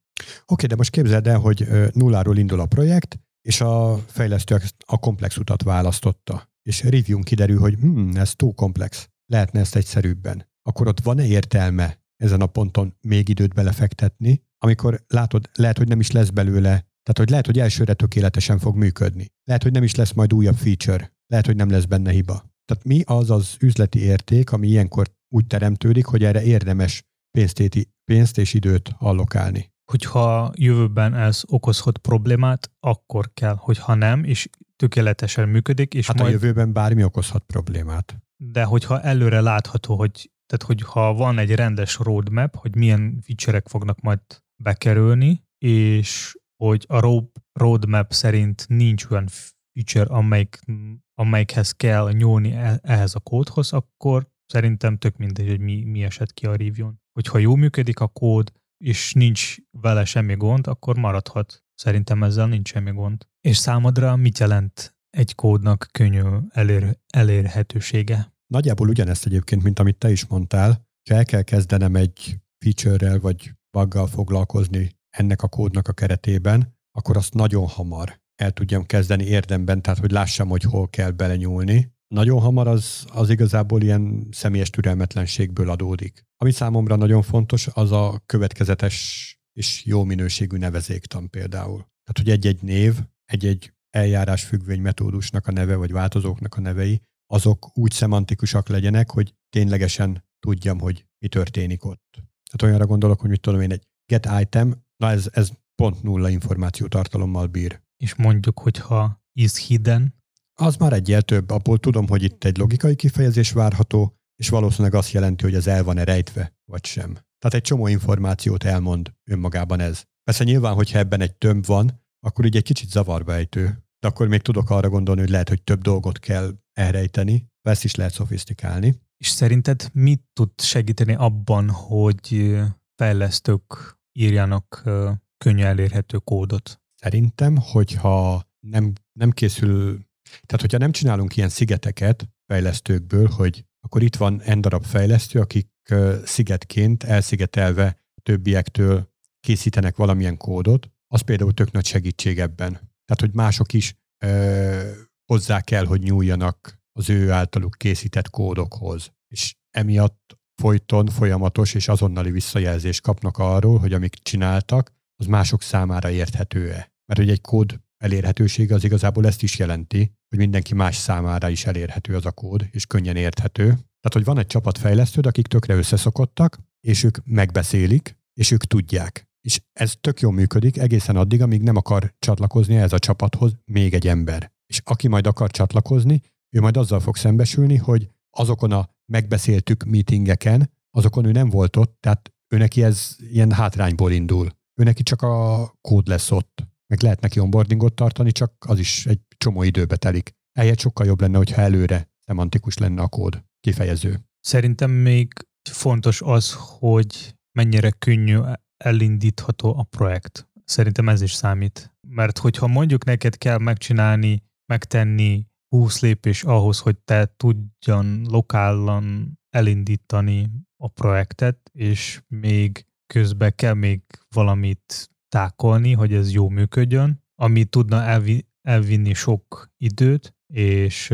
Oké, de most képzeld el, hogy nulláról indul a projekt, és a fejlesztő a komplex utat választotta. És review-n kiderül, hogy ez túl komplex, lehetne ezt egyszerűbben. Akkor ott van-e értelme ezen a ponton még időt belefektetni, amikor látod, lehet, hogy nem is lesz belőle. Tehát, hogy lehet, hogy elsőre tökéletesen fog működni. Lehet, hogy nem is lesz majd újabb feature. Lehet, hogy nem lesz benne hiba. Tehát mi az az üzleti érték, ami ilyenkor úgy teremtődik, hogy erre érdemes pénzt és időt allokálni? Hogyha jövőben ez okozhat problémát, akkor kell, hogyha nem, és tökéletesen működik. És hát majd... a jövőben bármi okozhat problémát. De hogyha előre látható, hogyha van egy rendes roadmap, hogy milyen feature-ek fognak majd bekerülni, és hogy a roadmap szerint nincs olyan feature, amelyikhez kell nyúlni ehhez a kódhoz, akkor szerintem tök mindegy, hogy mi esett ki a review-n. Hogyha jól működik a kód, és nincs vele semmi gond, akkor maradhat. Szerintem ezzel nincs semmi gond. És számodra mit jelent egy kódnak könnyű elérhetősége? Nagyjából ugyanezt egyébként, mint amit te is mondtál. Ha el kell kezdenem egy feature-rel vagy buggal foglalkozni ennek a kódnak a keretében, akkor azt nagyon hamar el tudjam kezdeni érdemben, tehát hogy lássam, hogy hol kell belenyúlni. Nagyon hamar az igazából ilyen személyes türelmetlenségből adódik. Ami számomra nagyon fontos, az a következetes és jó minőségű nevezéktan például. Tehát, hogy egy-egy név, egy-egy eljárásfüggvény metódusnak a neve, vagy változóknak a nevei, azok úgy szemantikusak legyenek, hogy ténylegesen tudjam, hogy mi történik ott. Tehát olyanra gondolok, hogy mit tudom én, egy get item, na ez pont nulla információtartalommal bír. És mondjuk, hogyha is hidden, az már egyel több, abból tudom, hogy itt egy logikai kifejezés várható, és valószínűleg azt jelenti, hogy ez el van-e rejtve, vagy sem. Tehát egy csomó információt elmond önmagában ez. Persze nyilván, hogyha ebben egy tömb van, akkor így egy kicsit zavarbejtő, de akkor még tudok arra gondolni, hogy lehet, hogy több dolgot kell elrejteni, ezt is lehet szofisztikálni. És szerinted mit tud segíteni abban, hogy fejlesztők írjanak könnyen elérhető kódot? Szerintem, hogyha nem készül... Tehát, hogyha nem csinálunk ilyen szigeteket fejlesztőkből, hogy akkor itt van n darab fejlesztő, akik szigetként elszigetelve a többiektől készítenek valamilyen kódot, az például tök nagy segítség ebben. Tehát, hogy mások is hozzá kell, hogy nyúljanak az ő általuk készített kódokhoz. És emiatt folyton, folyamatos és azonnali visszajelzést kapnak arról, hogy amit csináltak, az mások számára érthető-e. Mert hogy egy kód elérhetősége az igazából ezt is jelenti, hogy mindenki más számára is elérhető az a kód, és könnyen érthető. Tehát, hogy van egy csapat fejlesztőd, akik tökre összeszokottak, és ők megbeszélik, és ők tudják. És ez tök jól működik egészen addig, amíg nem akar csatlakozni ez a csapathoz még egy ember. És aki majd akar csatlakozni, ő majd azzal fog szembesülni, hogy azokon a megbeszéltük meetingeken, azokon ő nem volt ott, tehát ő neki ez ilyen hátrányból indul. Ő neki csak a kód lesz ott, meg lehet neki onboardingot tartani, csak az is egy csomó időbe telik. Ehelyett sokkal jobb lenne, hogyha előre szemantikus lenne a kód kifejező. Szerintem még fontos az, hogy mennyire könnyű elindítható a projekt. Szerintem ez is számít. Mert hogyha mondjuk neked kell megtenni 20 lépés ahhoz, hogy te tudjon lokálan elindítani a projektet, és még közbe kell még valamit tákolni, hogy ez jó működjön, ami tudna elvinni sok időt, és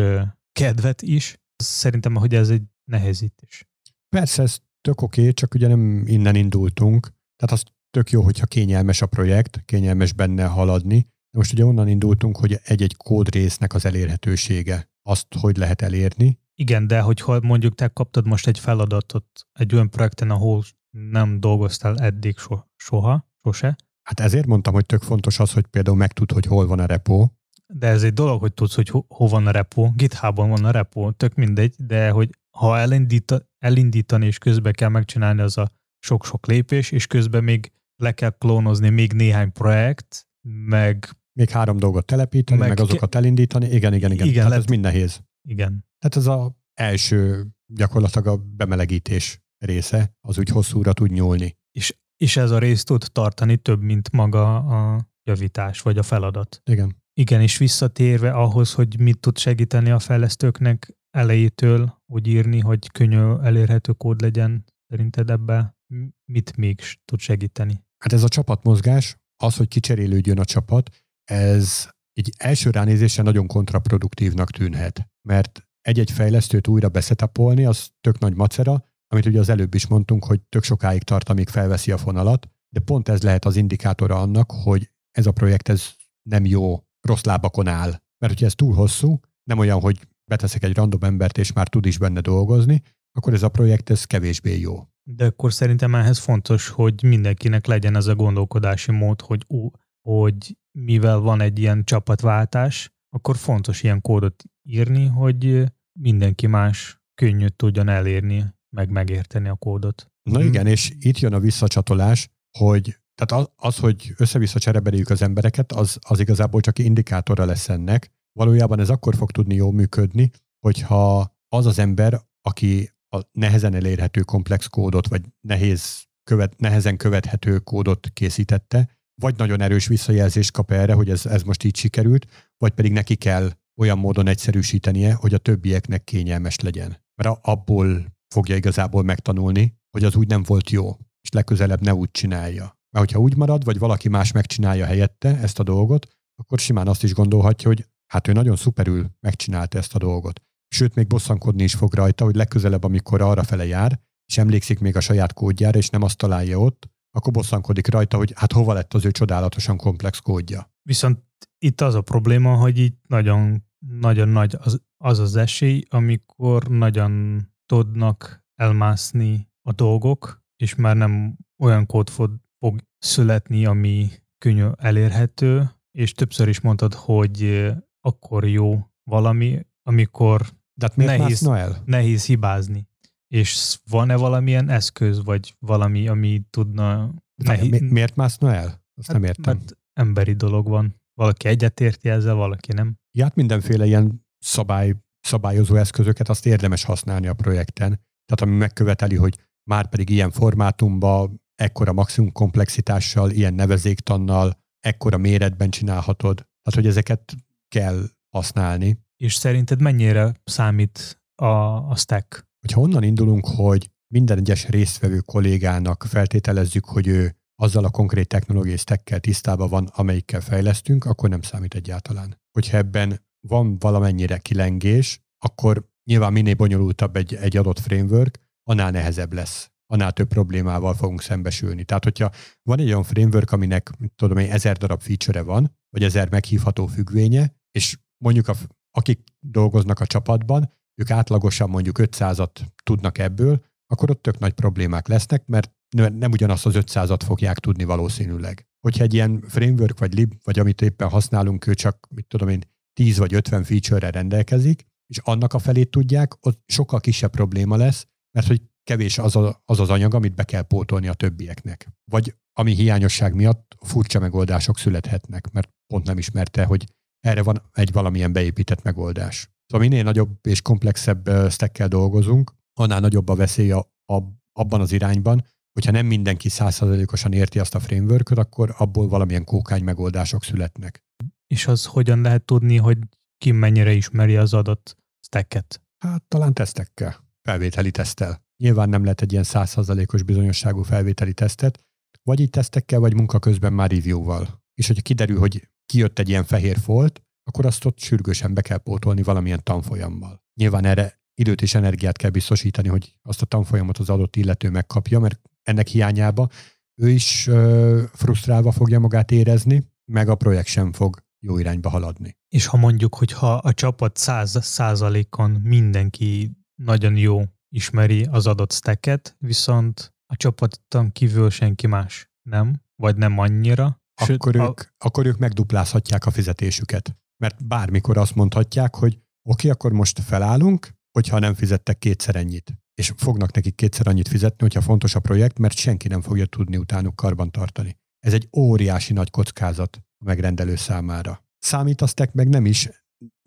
kedvet is. Szerintem, hogy ez egy nehezítés. Persze, ez tök oké, csak ugye nem innen indultunk. Tehát az tök jó, hogyha kényelmes a projekt, kényelmes benne haladni. De most ugye onnan indultunk, hogy egy-egy kódrésznek az elérhetősége. Azt, hogy lehet elérni. Igen, de hogyha mondjuk te kaptad most egy feladatot egy olyan projekten, ahol nem dolgoztál eddig sose. Hát ezért mondtam, hogy tök fontos az, hogy például megtud, hogy hol van a repo. De ez egy dolog, hogy tudsz, hogy hol van a repo. GitHub-on van a repo, tök mindegy, de hogy ha elindítani és közben kell megcsinálni az a sok-sok lépés, és közben még le kell klónozni még néhány projekt, meg... Még 3 dolgot telepíteni, meg azokat elindítani. Igen. Tehát ez mind nehéz. Igen. Tehát ez az első gyakorlatilag a bemelegítés része, az úgy hosszúra tud nyúlni. És ez a rész tud tartani több, mint maga a javítás, vagy a feladat. Igen. Igen, és visszatérve ahhoz, hogy mit tud segíteni a fejlesztőknek elejétől, úgy írni, hogy könnyű elérhető kód legyen, szerinted ebben mit még tud segíteni? Hát ez a csapatmozgás, az, hogy kicserélődjön a csapat, ez így első ránézésen nagyon kontraproduktívnak tűnhet, mert egy-egy fejlesztőt újra beszetapolni, az tök nagy macera, amit ugye az előbb is mondtunk, hogy tök sokáig tart, amíg felveszi a fonalat, de pont ez lehet az indikátora annak, hogy ez a projekt ez nem jó, rossz lábakon áll. Mert hogyha ez túl hosszú, nem olyan, hogy beteszek egy random embert, és már tud is benne dolgozni, akkor ez a projekt ez kevésbé jó. De akkor szerintem ehhez fontos, hogy mindenkinek legyen ez a gondolkodási mód, hogy mivel van egy ilyen csapatváltás, akkor fontos ilyen kódot írni, hogy mindenki más könnyű tudjon elérni, meg megérteni a kódot. Na igen, és itt jön a visszacsatolás, hogy tehát az, hogy össze-vissza cserebeljük az embereket, az igazából csak indikátora lesz ennek. Valójában ez akkor fog tudni jól működni, hogyha az ember, aki a nehezen elérhető komplex kódot, vagy nehezen követhető kódot készítette, vagy nagyon erős visszajelzést kap erre, hogy ez most így sikerült, vagy pedig neki kell olyan módon egyszerűsítenie, hogy a többieknek kényelmes legyen. Mert abból fogja igazából megtanulni, hogy az úgy nem volt jó, és legközelebb ne úgy csinálja. Mert hogyha úgy marad, vagy valaki más megcsinálja helyette ezt a dolgot, akkor simán azt is gondolhatja, hogy hát ő nagyon szuperül megcsinálta ezt a dolgot. Sőt, még bosszankodni is fog rajta, hogy legközelebb, amikor arrafele jár, és emlékszik még a saját kódjára, és nem azt találja ott, akkor bosszankodik rajta, hogy hát hova lett az ő csodálatosan komplex kódja. Viszont itt az a probléma, hogy így nagyon, nagyon nagy az esély, amikor nagyon tudnak elmászni a dolgok, és már nem olyan kód fog születni, ami könnyű elérhető, és többször is mondtad, hogy akkor jó valami, amikor nehéz hibázni. És van-e valamilyen eszköz, vagy valami, ami tudna... Miért mászna el? Azt nem értem. Mert emberi dolog van. Valaki egyetérti ezzel, valaki nem. Ja, hát mindenféle ilyen szabályozó eszközöket azt érdemes használni a projekten. Tehát ami megköveteli, hogy már pedig ilyen formátumban, ekkora maximum komplexitással, ilyen nevezéktannal, ekkora méretben csinálhatod. Tehát, hogy ezeket kell használni. És szerinted mennyire számít a stack? Hogyha onnan indulunk, hogy minden egyes résztvevő kollégának feltételezzük, hogy ő azzal a konkrét technológiai stackkel tisztában van, amelyikkel fejlesztünk, akkor nem számít egyáltalán. Hogyha ebben van valamennyire kilengés, akkor nyilván minél bonyolultabb egy adott framework, annál nehezebb lesz. Annál több problémával fogunk szembesülni. Tehát, hogyha van egy olyan framework, aminek 1000 darab feature-e van, vagy 1000 meghívható függvénye, és mondjuk akik dolgoznak a csapatban, ők átlagosan mondjuk 500-at tudnak ebből, akkor ott tök nagy problémák lesznek, mert nem ugyanazt az 500-at fogják tudni valószínűleg. Hogyha egy ilyen framework vagy lib, vagy amit éppen használunk, ő csak 10 vagy 50 feature-re rendelkezik, és annak a felét tudják, ott sokkal kisebb probléma lesz, mert hogy kevés az az anyag, amit be kell pótolni a többieknek. Vagy ami hiányosság miatt furcsa megoldások születhetnek, mert pont nem ismerte, hogy erre van egy valamilyen beépített megoldás. Szóval minél nagyobb és komplexebb stackkel dolgozunk, annál nagyobb a veszély abban az irányban, hogyha nem mindenki 100%-osan érti azt a frameworköt, akkor abból valamilyen kókány megoldások születnek. És az hogyan lehet tudni, hogy ki mennyire ismeri az adott stacket? Hát talán tesztekkel, felvételi teszttel. Nyilván nem lehet egy ilyen 100%-os bizonyosságú felvételi tesztet, vagy így tesztekkel, vagy munka közben már review-val. És hogyha kiderül, hogy kijött egy ilyen fehér folt, akkor azt ott sürgősen be kell pótolni valamilyen tanfolyammal. Nyilván erre időt és energiát kell biztosítani, hogy azt a tanfolyamot az adott illető megkapja, mert ennek hiányába ő is frusztrálva fogja magát érezni, meg a projekt sem fog jó irányba haladni. És ha mondjuk, hogyha a csapat 100%-on mindenki nagyon jó ismeri az adott stacket, viszont a csapaton kívül senki más nem, vagy nem annyira. Akkor ők megduplázhatják a fizetésüket. Mert bármikor azt mondhatják, hogy oké, akkor most felállunk, hogyha nem fizettek kétszer ennyit. És fognak nekik kétszer annyit fizetni, hogyha fontos a projekt, mert senki nem fogja tudni utánuk karbantartani. Ez egy óriási nagy kockázat a megrendelő számára. Számít a stack meg nem is,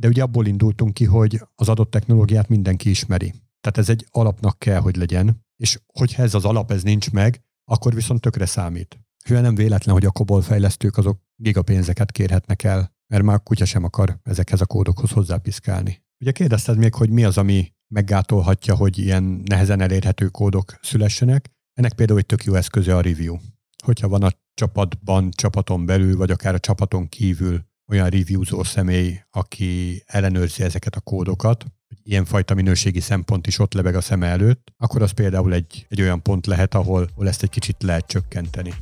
de ugye abból indultunk ki, hogy az adott technológiát mindenki ismeri. Tehát ez egy alapnak kell, hogy legyen, és hogyha ez az alap, ez nincs meg, akkor viszont tökre számít. Hűen nem véletlen, hogy a COBOL fejlesztők azok gigapénzeket kérhetnek el, mert már kutya sem akar ezekhez a kódokhoz hozzápiszkálni. Ugye kérdezted még, hogy mi az, ami meggátolhatja, hogy ilyen nehezen elérhető kódok szülessenek. Ennek például egy tök jó eszköze a review. Hogyha van a csapatban, csapaton belül, vagy akár a csapaton kívül olyan reviewzó személy, aki ellenőrzi ezeket a kódokat, hogy ilyenfajta minőségi szempont is ott lebeg a szeme előtt, akkor az például egy olyan pont lehet, ahol ezt egy kicsit lehet csökkenteni.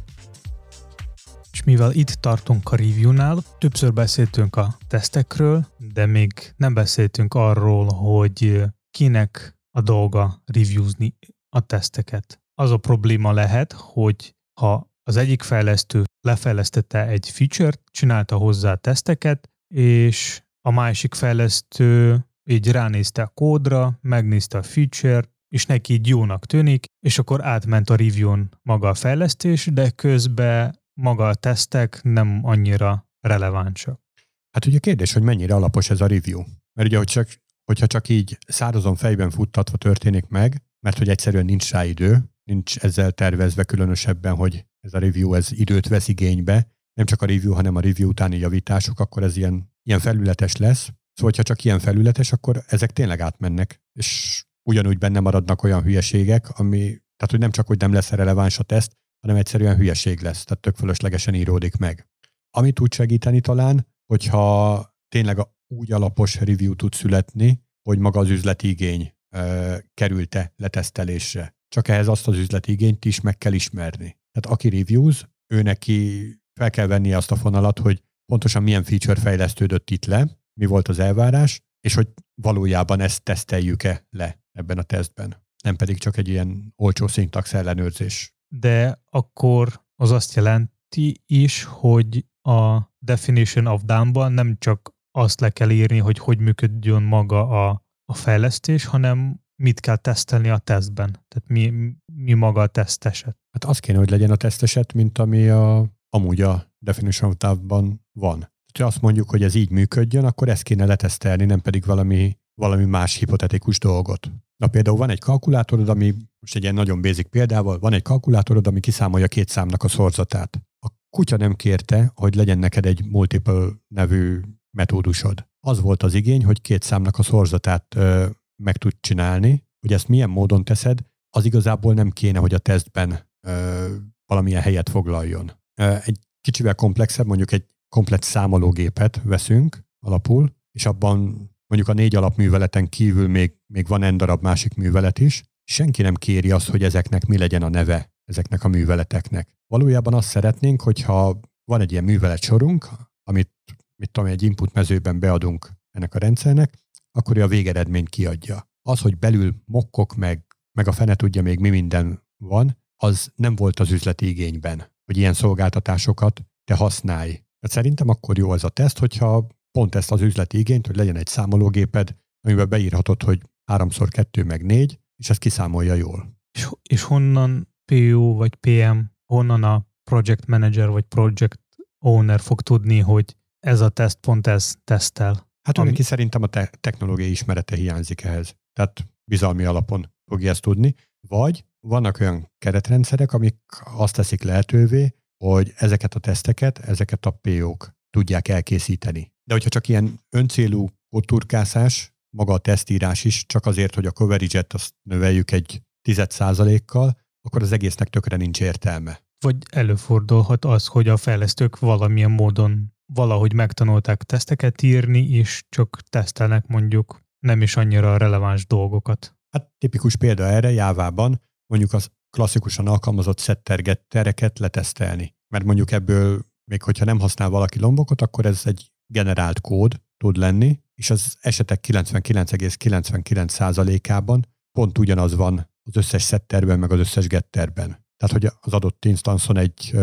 És mivel itt tartunk a review-nál, többször beszéltünk a tesztekről, de még nem beszéltünk arról, hogy kinek a dolga reviewzni a teszteket. Az a probléma lehet, hogy ha az egyik fejlesztő lefejlesztette egy feature-t, csinálta hozzá teszteket, és a másik fejlesztő így ránézte a kódra, megnézte a feature-t, és neki így jónak tűnik, és akkor átment a review-n maga a fejlesztés, de közben maga a tesztek nem annyira relevánsak. Hát ugye kérdés, hogy mennyire alapos ez a review. Mert ugye, hogyha csak így szárazon fejben futtatva történik meg, mert hogy egyszerűen nincs rá idő, nincs ezzel tervezve különösebben, hogy ez a review ez időt vesz igénybe, nem csak a review, hanem a review utáni javítások, akkor ez ilyen felületes lesz. Szóval, ha csak ilyen felületes, akkor ezek tényleg átmennek, és ugyanúgy benne maradnak olyan hülyeségek, tehát hogy nem csak, hogy nem lesz releváns a teszt, hanem egyszerűen hülyeség lesz, tehát tök fölöslegesen íródik meg. Amit tud segíteni talán, hogyha tényleg úgy alapos review tud születni, hogy maga az üzleti igény került-e letesztelésre. Csak ehhez azt az üzleti igényt is meg kell ismerni. Tehát aki reviews, ő neki fel kell vennie azt a fonalat, hogy pontosan milyen feature fejlesztődött itt le, mi volt az elvárás, és hogy valójában ezt teszteljük-e le ebben a tesztben. Nem pedig csak egy ilyen olcsó szintax ellenőrzés. De akkor az azt jelenti is, hogy a definition of done-ban nem csak azt le kell írni, hogy működjön maga a fejlesztés, hanem mit kell tesztelni a tesztben. Tehát mi maga a teszteset? Hát az kéne, hogy legyen a teszteset, mint ami amúgy a definition of done-ban van. Ha azt mondjuk, hogy ez így működjön, akkor ezt kéne letesztelni, nem pedig valami más hipotetikus dolgot. Na például van egy kalkulátorod, ami most egy ilyen nagyon basic példával, van egy kalkulátorod, ami kiszámolja két számnak a szorzatát. A kutya nem kérte, hogy legyen neked egy multiple nevű metódusod. Az volt az igény, hogy két számnak a szorzatát meg tud csinálni, hogy ezt milyen módon teszed, az igazából nem kéne, hogy a tesztben valamilyen helyet foglaljon. Egy kicsivel komplexebb, mondjuk egy komplett számológépet veszünk alapul, és abban mondjuk a 4 alapműveleten kívül még van n darab másik művelet is, senki nem kéri azt, hogy ezeknek mi legyen a neve, ezeknek a műveleteknek. Valójában azt szeretnénk, hogyha van egy ilyen műveletsorunk, amit egy input mezőben beadunk ennek a rendszernek, akkor ő a végeredményt kiadja. Az, hogy belül mokkok meg a fene tudja még mi minden van, az nem volt az üzleti igényben, hogy ilyen szolgáltatásokat te használj. Tehát szerintem akkor jó az a teszt, hogyha pont ezt az üzleti igényt, hogy legyen egy számológéped, amiben beírhatod, hogy 3x2 meg 4, és ez kiszámolja jól. És honnan PO vagy PM, honnan a project manager vagy project owner fog tudni, hogy ez a teszt pont ez tesztel? Hát neki szerintem a technológiai ismerete hiányzik ehhez. Tehát bizalmi alapon fogja ezt tudni. Vagy vannak olyan keretrendszerek, amik azt teszik lehetővé, hogy ezeket a teszteket, ezeket a PO-k tudják elkészíteni. De hogyha csak ilyen öncélú kódturkászás, maga a tesztírás is, csak azért, hogy a coverage-et azt növeljük egy 10%-kal, akkor az egésznek tökre nincs értelme. Vagy előfordulhat az, hogy a fejlesztők valamilyen módon valahogy megtanulták teszteket írni, és csak tesztelnek mondjuk nem is annyira releváns dolgokat. Hát tipikus példa erre Jávában mondjuk az klasszikusan alkalmazott settereket letesztelni. Mert mondjuk ebből, még hogyha nem használ valaki lombokot, akkor ez egy generált kód tud lenni, és az esetek 99,99%-ában pont ugyanaz van az összes setterben, meg az összes getterben. Tehát, hogy az adott instanszon egy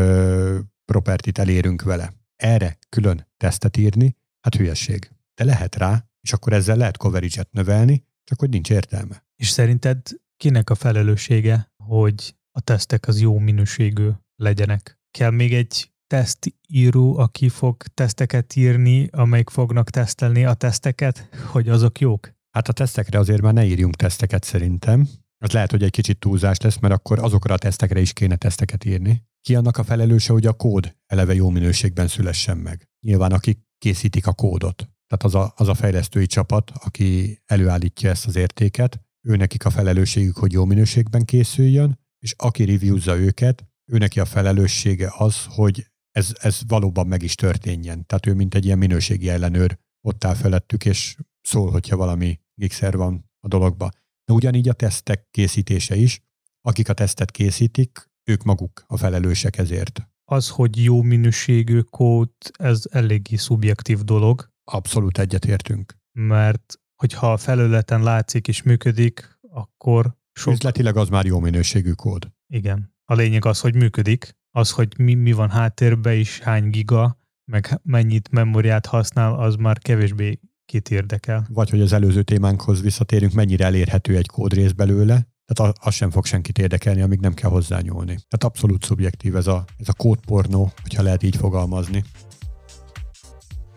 propertyt elérünk vele. Erre külön tesztet írni, hát hülyeség. De lehet rá, és akkor ezzel lehet coverage-et növelni, csak hogy nincs értelme. És szerinted kinek a felelőssége, hogy a tesztek az jó minőségű legyenek? Kell még egy tesztíró, aki fog teszteket írni, amelyik fognak tesztelni a teszteket, hogy azok jók? Hát a tesztekre azért már ne írjunk teszteket szerintem. Az lehet, hogy egy kicsit túlzás lesz, mert akkor azokra a tesztekre is kéne teszteket írni. Ki annak a felelőse, hogy a kód eleve jó minőségben szülessen meg? Nyilván akik készítik a kódot. Tehát az a fejlesztői csapat, aki előállítja ezt az értéket, őnekik a felelősségük, hogy jó minőségben készüljön, és aki reviewzza őket, őneki a felelőssége az, hogy ez valóban meg is történjen. Tehát ő mint egy ilyen minőségi ellenőr ott áll felettük, és szól, hogyha valami gigszer van a dologba. De ugyanígy a tesztek készítése is, akik a tesztet készítik, ők maguk a felelősek ezért. Az, hogy jó minőségű kód, ez eléggé szubjektív dolog. Abszolút egyetértünk. Mert hogyha a felületen látszik és működik, akkor üzletileg az már jó minőségű kód. Igen. A lényeg az, hogy működik. Az, hogy mi van háttérben és hány giga, meg mennyit memóriát használ, az már kevésbé kit érdekel. Vagy hogy az előző témánkhoz visszatérünk, mennyire elérhető egy kódrész belőle, tehát az sem fog senkit érdekelni, amíg nem kell hozzányúlni. Tehát abszolút szubjektív ez a kódpornó, hogyha lehet így fogalmazni.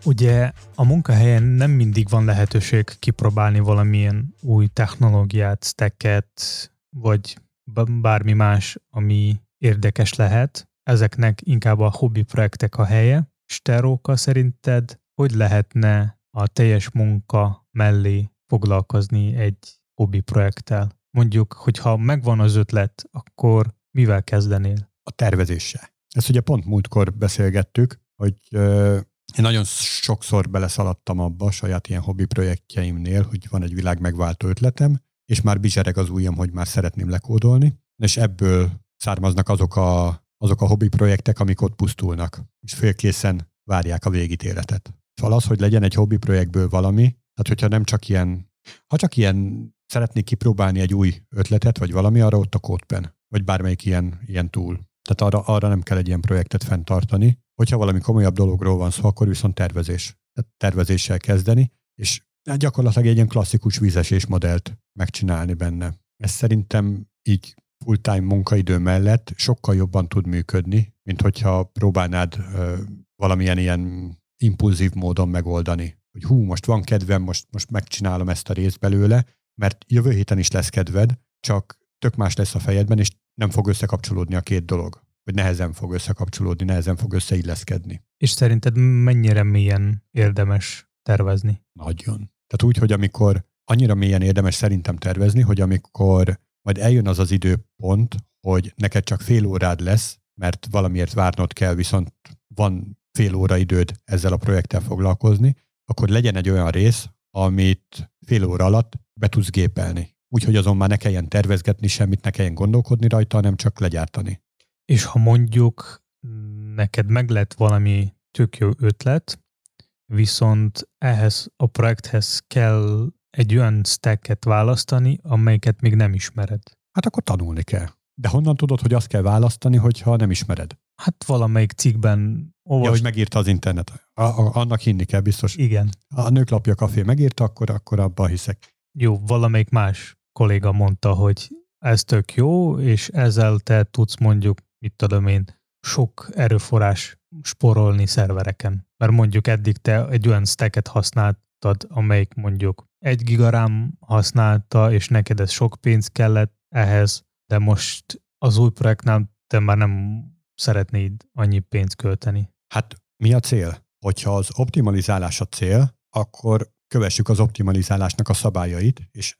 Ugye a munkahelyen nem mindig van lehetőség kipróbálni valamilyen új technológiát, stacket, vagy bármi más, ami érdekes lehet. Ezeknek inkább a hobbi projektek a helye. Steróka, szerinted hogy lehetne a teljes munka mellé foglalkozni egy hobbi projekttel? Mondjuk, hogyha megvan az ötlet, akkor mivel kezdenél? A tervezéssel. Ezt ugye pont múltkor beszélgettük, hogy én nagyon sokszor beleszaladtam abba a saját ilyen hobbi projektjeimnél, hogy van egy világ megváltó ötletem, és már bizsereg az ujjam, hogy már szeretném lekódolni, és ebből származnak azok a hobbi projektek, amik ott pusztulnak, és félkészen várják a végítéletet. Szóval az, hogy legyen egy hobbi projektből valami, hát hogyha nem csak ilyen, ha csak ilyen szeretnék kipróbálni egy új ötletet, vagy valami, arra ott a kódpen, vagy bármelyik ilyen túl. Tehát arra nem kell egy ilyen projektet fenntartani. Hogyha valami komolyabb dologról van szó, akkor viszont tervezés. Tehát tervezéssel kezdeni, és gyakorlatilag egy ilyen klasszikus vízesés modellt megcsinálni benne. Ez szerintem így full-time munkaidő mellett sokkal jobban tud működni, mint hogyha próbálnád valamilyen ilyen impulzív módon megoldani. Hogy hú, most van kedvem, most megcsinálom ezt a részt belőle, mert jövő héten is lesz kedved, csak tök más lesz a fejedben, és nem fog összekapcsolódni a két dolog. Vagy nehezen fog összekapcsolódni, nehezen fog összeilleszkedni. És szerinted mennyire mélyen érdemes tervezni? Nagyon. Tehát úgy, hogy amikor annyira mélyen érdemes szerintem tervezni, hogy amikor majd eljön az az időpont, hogy neked csak fél órád lesz, mert valamiért várnod kell, viszont van fél óra időd ezzel a projekttel foglalkozni, akkor legyen egy olyan rész, amit fél óra alatt be tudsz gépelni. Úgyhogy azon már ne kelljen tervezgetni semmit, ne kelljen gondolkodni rajta, hanem csak legyártani. És ha mondjuk neked meg lett valami tök jó ötlet, viszont ehhez a projekthez kell egy olyan stacket választani, amelyiket még nem ismered. Hát akkor tanulni kell. De honnan tudod, hogy azt kell választani, hogyha nem ismered? Hát valamelyik cikkben Ja, hogy megírta az internet. Annak hinni kell, biztos. Igen. A Nőklapja Café megírta, akkor abban hiszek. Jó, valamelyik más kolléga mondta, hogy ez tök jó, és ezzel te tudsz mondjuk, mit tudom én, sok erőforrás sporolni szervereken. Mert mondjuk eddig te egy olyan stacket használtad, amelyik mondjuk 1 gigarám használta, és neked ez sok pénz kellett ehhez, de most az új projektnál te már nem szeretnéd annyi pénzt költeni. Hát mi a cél? Hogyha az optimalizálás a cél, akkor kövessük az optimalizálásnak a szabályait, és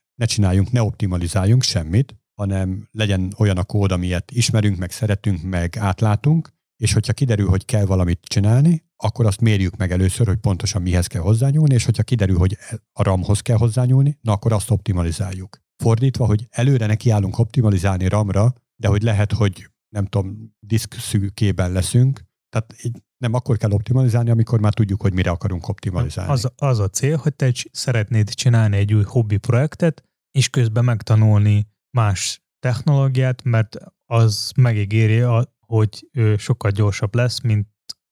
ne optimalizáljunk semmit, hanem legyen olyan a kód, amilyet ismerünk, meg szeretünk, meg átlátunk, és hogyha kiderül, hogy kell valamit csinálni, akkor azt mérjük meg először, hogy pontosan mihez kell hozzányúlni, és hogyha kiderül, hogy a RAM-hoz kell hozzányúlni, na akkor azt optimalizáljuk. Fordítva, hogy előre nekiállunk optimalizálni RAM-ra, de hogy lehet, hogy nem tudom, diszk szűkében leszünk, tehát nem akkor kell optimalizálni, amikor már tudjuk, hogy mire akarunk optimalizálni. Az a cél, hogy te szeretnéd csinálni egy új hobbi projektet, és közben megtanulni más technológiát, mert az megígéri, hogy sokkal gyorsabb lesz, mint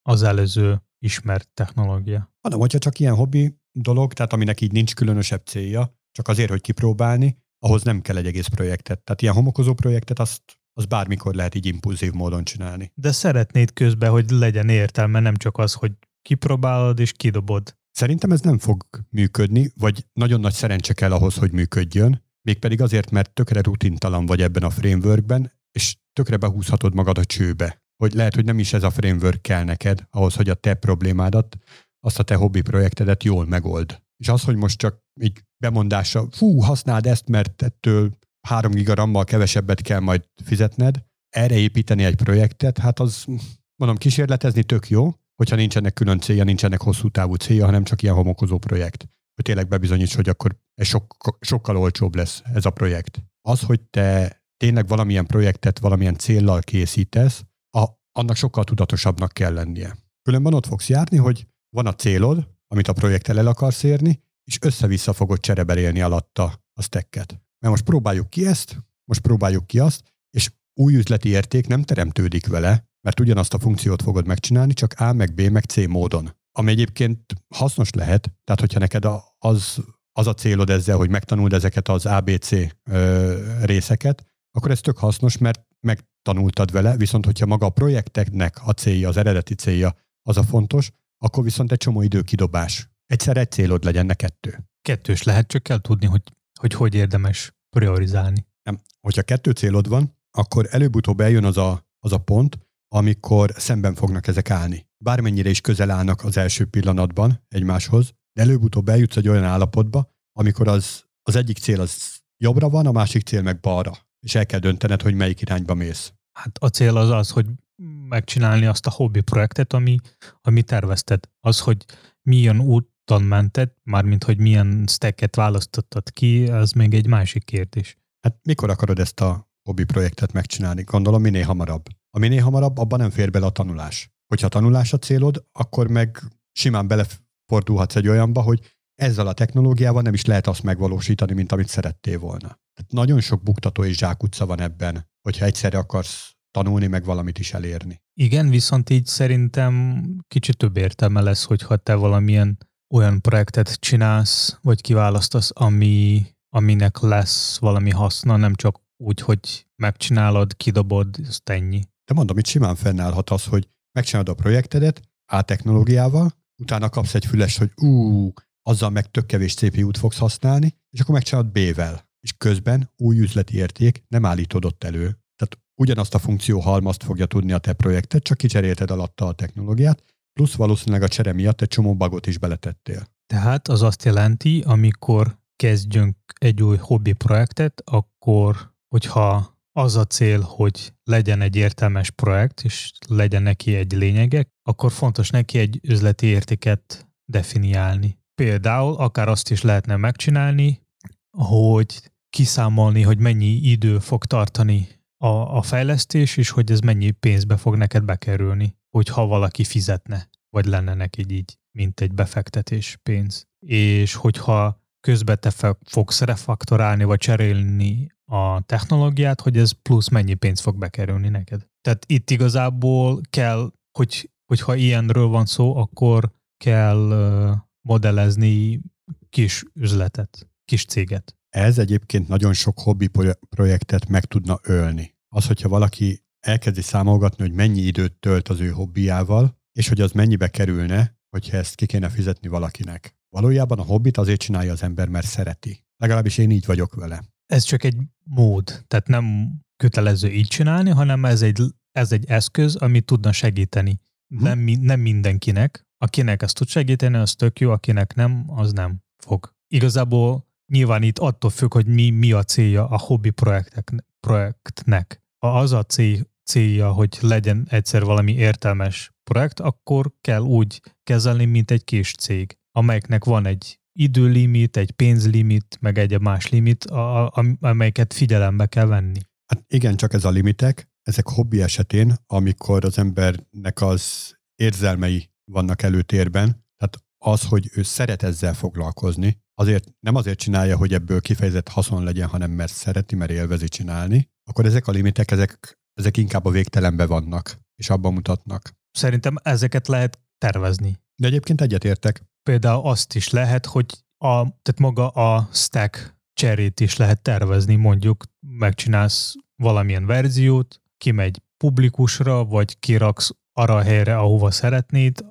az előző ismert technológia. Hanem, hogyha csak ilyen hobbi dolog, tehát aminek így nincs különösebb célja, csak azért, hogy kipróbálni, ahhoz nem kell egy egész projektet. Tehát ilyen homokozó projektet az bármikor lehet így impulzív módon csinálni. De szeretnéd közben, hogy legyen értelme, nem csak az, hogy kipróbálod és kidobod. Szerintem ez nem fog működni, vagy nagyon nagy szerencse kell ahhoz, hogy működjön, mégpedig azért, mert tökre rutintalan vagy ebben a frameworkben, és tökre behúzhatod magad a csőbe. Hogy lehet, hogy nem is ez a framework kell neked, ahhoz, hogy a te problémádat, azt a te hobbi projektedet jól megold. És az, hogy most csak így bemondása, használd ezt, mert ettől 3 gigarammal kevesebbet kell majd fizetned, erre építeni egy projektet, hát az, mondom, kísérletezni tök jó, hogyha nincsenek külön célja, nincsenek hosszú távú célja, hanem csak ilyen homokozó projekt. Hogy tényleg bebizonyíts, hogy akkor ez sokkal olcsóbb lesz ez a projekt. Az, hogy te tényleg valamilyen projektet, valamilyen céllal készítesz, annak sokkal tudatosabbnak kell lennie. Különben ott fogsz járni, hogy van a célod, amit a projekttel el akarsz érni, és össze-vissza fogod csereberélni alatta a stacket. Mert most próbáljuk ki ezt, most próbáljuk ki azt, és új üzleti érték nem teremtődik vele, mert ugyanazt a funkciót fogod megcsinálni, csak A, meg B, meg C módon. Ami egyébként hasznos lehet, tehát hogyha neked az a célod ezzel, hogy megtanuld ezeket az ABC részeket, akkor ez tök hasznos, mert megtanultad vele, viszont hogyha maga a projekteknek a célja, az eredeti célja az a fontos, akkor viszont egy csomó időkidobás. Egyszer egy célod legyen, ne 2. 2-s lehet, csak kell tudni, hogy érdemes priorizálni. Nem. Hogyha 2 célod van, akkor előbb-utóbb eljön az a pont, amikor szemben fognak ezek állni. Bármennyire is közel állnak az első pillanatban egymáshoz, de előbb-utóbb eljutsz egy olyan állapotba, amikor az egyik cél az jobbra van, a másik cél meg balra, és el kell döntened, hogy melyik irányba mész. Hát a cél az, hogy megcsinálni azt a hobbi projektet, ami tervezted. Az, hogy milyen úton mented, mármint, hogy milyen stacket választottad ki, az még egy másik kérdés. Hát mikor akarod ezt a hobbi projektet megcsinálni? Gondolom minél hamarabb. A minél hamarabb, abban nem fér bele a tanulás. Hogyha tanulás a célod, akkor meg simán belefordulhatsz egy olyanba, hogy ezzel a technológiával nem is lehet azt megvalósítani, mint amit szerettél volna. Tehát nagyon sok buktató és zsákutca van ebben, hogyha egyszerre akarsz tanulni, meg valamit is elérni. Igen, viszont így szerintem kicsit több értelme lesz, hogyha te valamilyen olyan projektet csinálsz, vagy kiválasztasz, aminek lesz valami haszna, nem csak úgy, hogy megcsinálod, kidobod, azt ennyi. De mondom, itt simán fennállhat az, hogy megcsinálod a projektedet A technológiával, utána kapsz egy fülest, hogy azzal meg tök kevés CPU-t fogsz használni, és akkor megcsinálod B-vel. És közben új üzleti érték nem állítódott elő. Tehát ugyanazt a funkció halmazt fogja tudni a te projektet, csak kicserélted alatta a technológiát, plusz valószínűleg a csere miatt egy csomó bugot is beletettél. Tehát az azt jelenti, amikor kezdjünk egy új hobbi projektet, akkor hogyha az a cél, hogy legyen egy értelmes projekt, és legyen neki egy lényege, akkor fontos neki egy üzleti értéket definiálni. Például akár azt is lehetne megcsinálni, hogy kiszámolni, hogy mennyi idő fog tartani a fejlesztés, és hogy ez mennyi pénzbe fog neked bekerülni, hogyha valaki fizetne, vagy lenne neki így, mint egy befektetés pénz. És hogyha közben te fogsz refaktorálni, vagy cserélni a technológiát, hogy ez plusz mennyi pénz fog bekerülni neked. Tehát itt igazából kell, hogy hogyha ilyenről van szó, akkor kell modellezni kis üzletet, kis céget. Ez egyébként nagyon sok hobbi projektet meg tudna ölni. Az, hogyha valaki elkezdi számolgatni, hogy mennyi időt tölt az ő hobbiával, és hogy az mennyibe kerülne, hogyha ezt ki kéne fizetni valakinek. Valójában a hobbit azért csinálja az ember, mert szereti. Legalábbis én így vagyok vele. Ez csak egy mód, tehát nem kötelező így csinálni, hanem ez egy eszköz, ami tudna segíteni. Nem mindenkinek. Akinek ezt tud segíteni, az tök jó, akinek nem, az nem fog. Igazából nyilván itt attól függ, hogy mi a célja a hobbi projektnek. Ha az a célja, hogy legyen egyszer valami értelmes projekt, akkor kell úgy kezelni, mint egy kis cég, amelyiknek van egy időlimit, egy pénzlimit, meg egy más limit, amelyeket figyelembe kell venni. Hát igen, csak ez a limitek, ezek hobbi esetén, amikor az embernek az érzelmei vannak előtérben, tehát az, hogy ő szeret ezzel foglalkozni, azért, nem azért csinálja, hogy ebből kifejezett haszon legyen, hanem mert szereti, mert élvezi csinálni, akkor ezek a limitek, ezek inkább a végtelenbe vannak, és abban mutatnak. Szerintem ezeket lehet tervezni. De egyébként egyetértek. Például azt is lehet, hogy tehát maga a stack cserét is lehet tervezni, mondjuk megcsinálsz valamilyen verziót, kimegy publikusra, vagy kiraksz arra a helyre, ahova szeretnéd,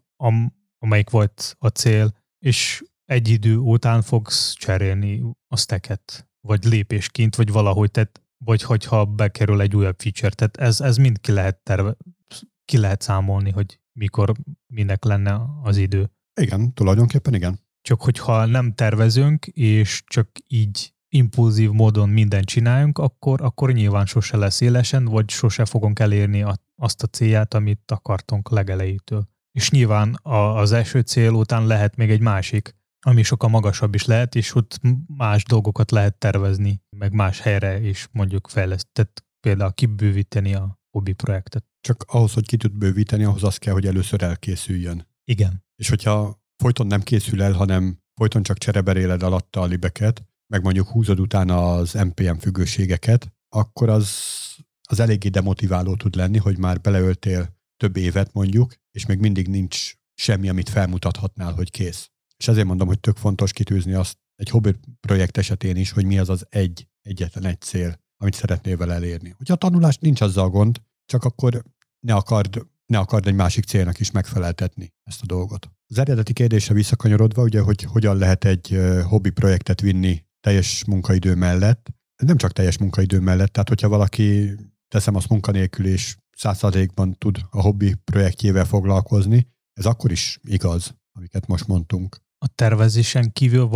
amelyik volt a cél, és egy idő után fogsz cserélni a stacket, vagy lépésként, vagy valahogy, tehát, vagy hogyha bekerül egy újabb feature, tehát ez mind ki lehet számolni, hogy mikor, minek lenne az idő. Igen, tulajdonképpen igen. Csak hogyha nem tervezünk, és csak így impulzív módon mindent csináljunk, akkor nyilván sose lesz élesen, vagy sose fogunk elérni azt a célját, amit akartunk legelejétől. És nyilván az első cél után lehet még egy másik, ami sokkal magasabb is lehet, és ott más dolgokat lehet tervezni, meg más helyre is mondjuk fejlesztett, például kibővíteni a hobbi projektet. Csak ahhoz, hogy ki tud bővíteni, ahhoz az kell, hogy először elkészüljön. Igen. És hogyha folyton nem készül el, hanem folyton csak csereberéled alatta a libeket, meg mondjuk húzod utána az NPM függőségeket, akkor az eléggé demotiváló tud lenni, hogy már beleöltél több évet mondjuk, és még mindig nincs semmi, amit felmutathatnál, hogy kész. És ezért mondom, hogy tök fontos kitűzni azt egy hobbi projekt esetén is, hogy mi az az egyetlen egy cél, amit szeretnél vele elérni. Hogyha a tanulás nincs azzal gond, csak akkor ne akard egy másik célnak is megfeleltetni ezt a dolgot. Az eredeti kérdésre visszakanyarodva, ugye, hogy hogyan lehet egy hobbi projektet vinni teljes munkaidő mellett, nem csak teljes munkaidő mellett, tehát hogyha valaki, teszem azt, munkanélkül és 100%-ban tud a hobbi projektjével foglalkozni, ez akkor is igaz, amiket most mondtunk. A tervezésen kívül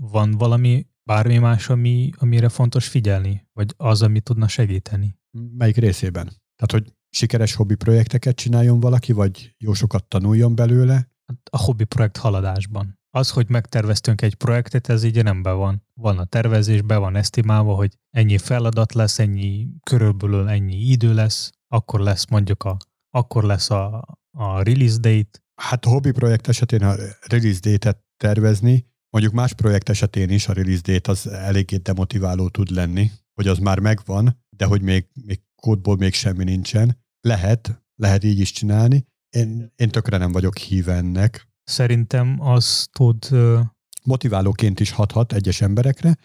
van valami, bármi más, amire fontos figyelni? Vagy az, ami tudna segíteni? Melyik részében? Tehát, hogy sikeres hobbi projekteket csináljon valaki, vagy jó sokat tanuljon belőle? A hobbi projekt haladásban. Az, hogy megterveztünk egy projektet, ez így rendben van. Van a tervezés, be van esztimálva, hogy ennyi feladat lesz, körülbelül ennyi idő lesz, akkor lesz mondjuk akkor lesz a release date. Hát a hobbi projekt esetén a release date-et tervezni, mondjuk más projekt esetén is a release date az eléggé demotiváló tud lenni, hogy az már megvan, de hogy még kódból még semmi nincsen. Lehet így is csinálni. Én tökre nem vagyok híve ennek. Szerintem az tud... Motiválóként is hathat egyes emberekre.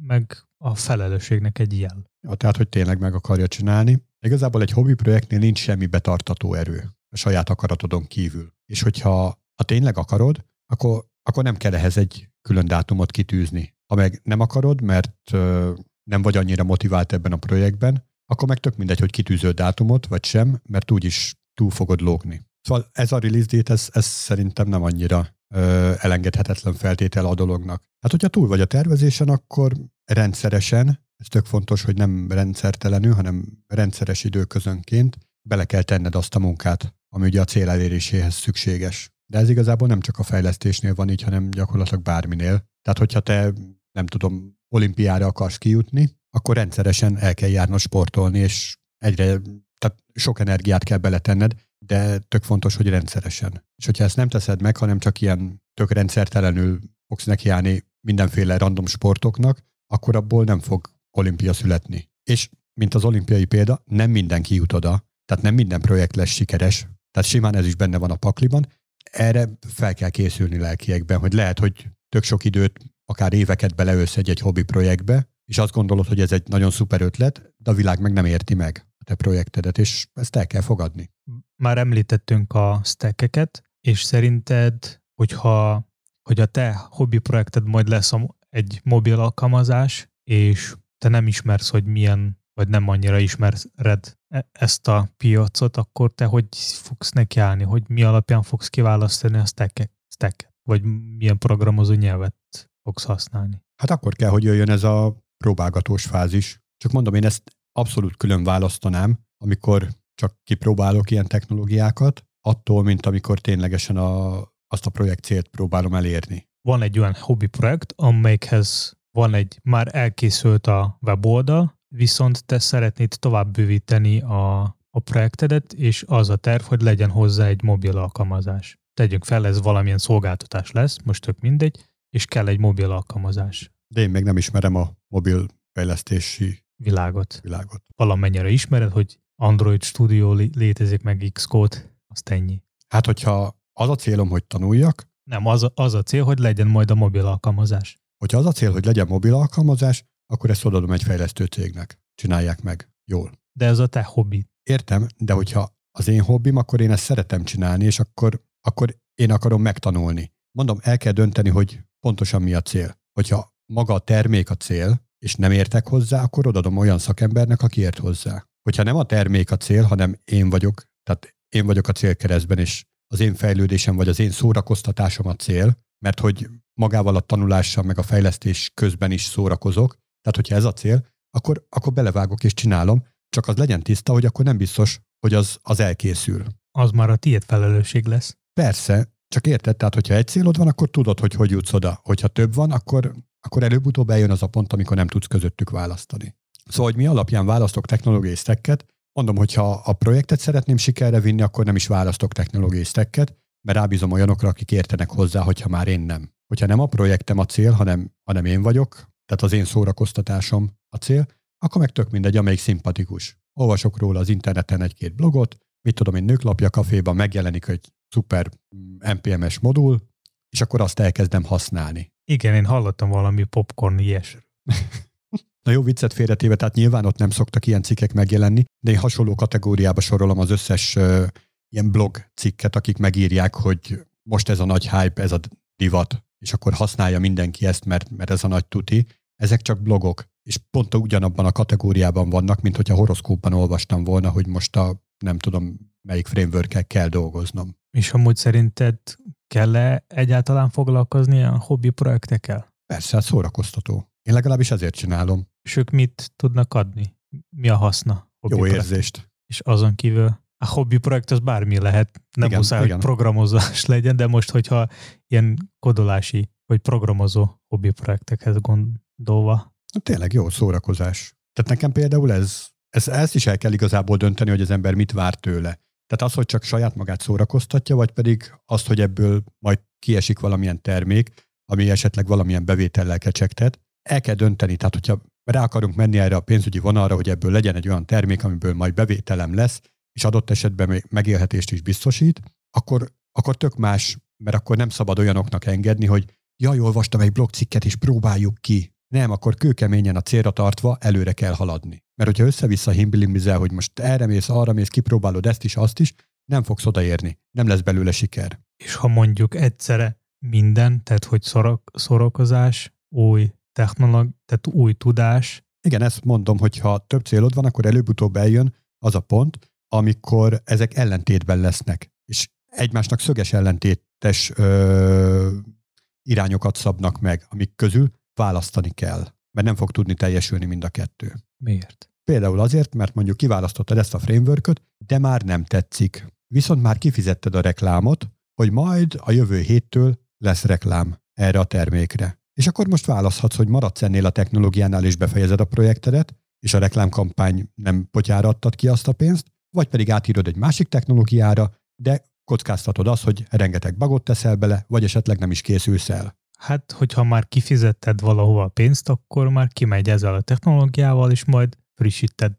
Meg a felelősségnek egy jel. Ja, tehát, hogy tényleg meg akarja csinálni. Igazából egy hobbi projektnél nincs semmi betartató erő a saját akaratodon kívül. És hogyha tényleg akarod, akkor nem kell ehhez egy külön dátumot kitűzni. Ha meg nem akarod, mert nem vagy annyira motivált ebben a projektben, akkor meg tök mindegy, hogy kitűzöl dátumot, vagy sem, mert úgyis túl fogod lógni. Szóval ez a release date, ez szerintem nem annyira elengedhetetlen feltétel a dolognak. Hát, hogyha túl vagy a tervezésen, akkor rendszeresen, ez tök fontos, hogy nem rendszertelenül, hanem rendszeres időközönként bele kell tenned azt a munkát, ami ugye a cél eléréséhez szükséges. De ez igazából nem csak a fejlesztésnél van így, hanem gyakorlatilag bárminél. Tehát, hogyha te, nem tudom, olimpiára akarsz kijutni, akkor rendszeresen el kell járnod sportolni, és tehát sok energiát kell beletenned, de tök fontos, hogy rendszeresen. És hogyha ezt nem teszed meg, hanem csak ilyen tök rendszertelenül fogsz nekiállni mindenféle random sportoknak, akkor abból nem fog olimpia születni. És, mint az olimpiai példa, nem mindenki jut oda, tehát nem minden projekt lesz sikeres, Tehát simán ez is benne van a pakliban. Erre fel kell készülni lelkiekben, hogy lehet, hogy tök sok időt, akár éveket beleölsz egy hobbi projektbe, és azt gondolod, hogy ez egy nagyon szuper ötlet, de a világ meg nem érti meg a te projektedet, és ezt el kell fogadni. Már említettünk a stackeket, és szerinted, hogy a te hobbi projekted majd lesz egy mobil alkalmazás, és te nem ismersz, hogy milyen, vagy nem annyira ismered ezt a piacot, akkor te hogy fogsz nekiállni? Hogy mi alapján fogsz kiválasztani a stacket? Vagy milyen programozó nyelvet fogsz használni? Hát akkor kell, hogy jöjjön ez a próbálgatós fázis. Csak mondom, én ezt abszolút külön választanám, amikor csak kipróbálok ilyen technológiákat, attól, mint amikor ténylegesen azt a projekt célt próbálom elérni. Van egy olyan hobbi projekt, amelyikhez van egy, már elkészült a weboldal, viszont te szeretnéd tovább bővíteni a projektedet, és az a terv, hogy legyen hozzá egy mobil alkalmazás. Tegyünk fel, ez valamilyen szolgáltatás lesz, most tök mindegy, és kell egy mobil alkalmazás. De én még nem ismerem a mobil fejlesztési világot. Valamennyire ismered, hogy Android Studio létezik, meg Xcode, azt ennyi. Hát, hogyha az a célom, hogy tanuljak? Nem, az a cél, hogy legyen majd a mobil alkalmazás. Hogyha az a cél, hogy legyen mobil alkalmazás, akkor ezt odaadom egy fejlesztő cégnek. Csinálják meg jól. De ez a te hobbi. Értem, de hogyha az én hobbim, akkor én ezt szeretem csinálni, és akkor én akarom megtanulni. Mondom, el kell dönteni, hogy pontosan mi a cél. Hogyha maga a termék a cél, és nem értek hozzá, akkor odaadom olyan szakembernek, aki ért hozzá. Hogyha nem a termék a cél, hanem én vagyok, tehát én vagyok a célkeresztben, és az én fejlődésem vagy az én szórakoztatásom a cél, mert hogy magával a tanulással meg a fejlesztés közben is szórakozok, tehát hogyha ez a cél, akkor belevágok és csinálom, csak az legyen tiszta, hogy akkor nem biztos, hogy az elkészül. Az már a tiéd felelősség lesz. Persze, csak érted, tehát hogyha egy célod van, akkor tudod, hogy jutsz oda. Hogyha több van, akkor előbb-utóbb eljön az a pont, amikor nem tudsz közöttük választani. Szóval, hogy mi alapján választok technológiai stacket, mondom, hogyha a projektet szeretném sikerre vinni, akkor nem is választok technológiai stacket, mert rábízom olyanokra, akik értenek hozzá, hogyha már én nem. Hogyha nem a projektem a cél, hanem én vagyok, tehát az én szórakoztatásom a cél, akkor meg tök mindegy, amelyik szimpatikus. Olvasok róla az interneten egy-két blogot, mit tudom én, Nőklapja kaféban megjelenik egy szuper NPM-es modul, és akkor azt elkezdem használni. Igen, én hallottam valami popcorn ilyesről. Na jó, viccet félretéve, tehát nyilván ott nem szoktak ilyen cikkek megjelenni, de én hasonló kategóriába sorolom az összes ilyen blog cikket, akik megírják, hogy most ez a nagy hype, ez a divat, és akkor használja mindenki ezt, mert ez a nagy tuti. Ezek csak blogok, és pont ugyanabban a kategóriában vannak, mint hogyha horoszkópban olvastam volna, hogy most nem tudom, melyik framework-kel kell dolgoznom. És amúgy szerinted kell-e egyáltalán foglalkozni a hobbi projektekkel? Persze, hát szórakoztató. Én legalábbis ezért csinálom. És ők mit tudnak adni? Mi a haszna? Jó érzést. És azon kívül a hobbi projekt az bármi lehet. Nem muszáj, hogy programozás legyen, de most, hogyha ilyen kodolási, vagy programozó hobbi projektekhez gondolva. Na, tényleg jó szórakozás. Tehát nekem például ezt is el kell igazából dönteni, hogy az ember mit vár tőle. Tehát az, hogy csak saját magát szórakoztatja, vagy pedig azt, hogy ebből majd kiesik valamilyen termék, ami esetleg valamilyen bevétellel kecsegtet. El kell dönteni, tehát hogyha rá akarunk menni erre a pénzügyi vonalra, hogy ebből legyen egy olyan termék, amiből majd bevételem lesz, és adott esetben még megélhetést is biztosít, akkor tök más, mert akkor nem szabad olyanoknak engedni, hogy jaj, olvastam egy blogcikket, és próbáljuk ki. Nem, akkor kőkeményen a célra tartva előre kell haladni. Mert hogyha össze-vissza himbilimizel, hogy most erre mész, arra mész, kipróbálod ezt is, azt is, nem fogsz odaérni. Nem lesz belőle siker. És ha mondjuk egyszerre minden, tehát hogy szórakozás, új technológia, tehát új tudás. Igen, ezt mondom, hogy ha több célod van, akkor előbb-utóbb eljön az a pont, amikor ezek ellentétben lesznek, és egymásnak szöges ellentétes irányokat szabnak meg, amik közül választani kell, mert nem fog tudni teljesülni mind a kettő. Miért? Például azért, mert mondjuk kiválasztottad ezt a frameworköt, de már nem tetszik. Viszont már kifizetted a reklámot, hogy majd a jövő héttől lesz reklám erre a termékre. És akkor most választhatsz, hogy maradsz ennél a technológiánál és befejezed a projektedet, és a reklámkampány nem potyára adtad ki azt a pénzt, vagy pedig átírod egy másik technológiára, de kockáztatod azt, hogy rengeteg bugot teszel bele, vagy esetleg nem is készülsz el. Hát, hogyha már kifizetted valahova a pénzt, akkor már kimegy ezzel a technológiával, és majd frissíted.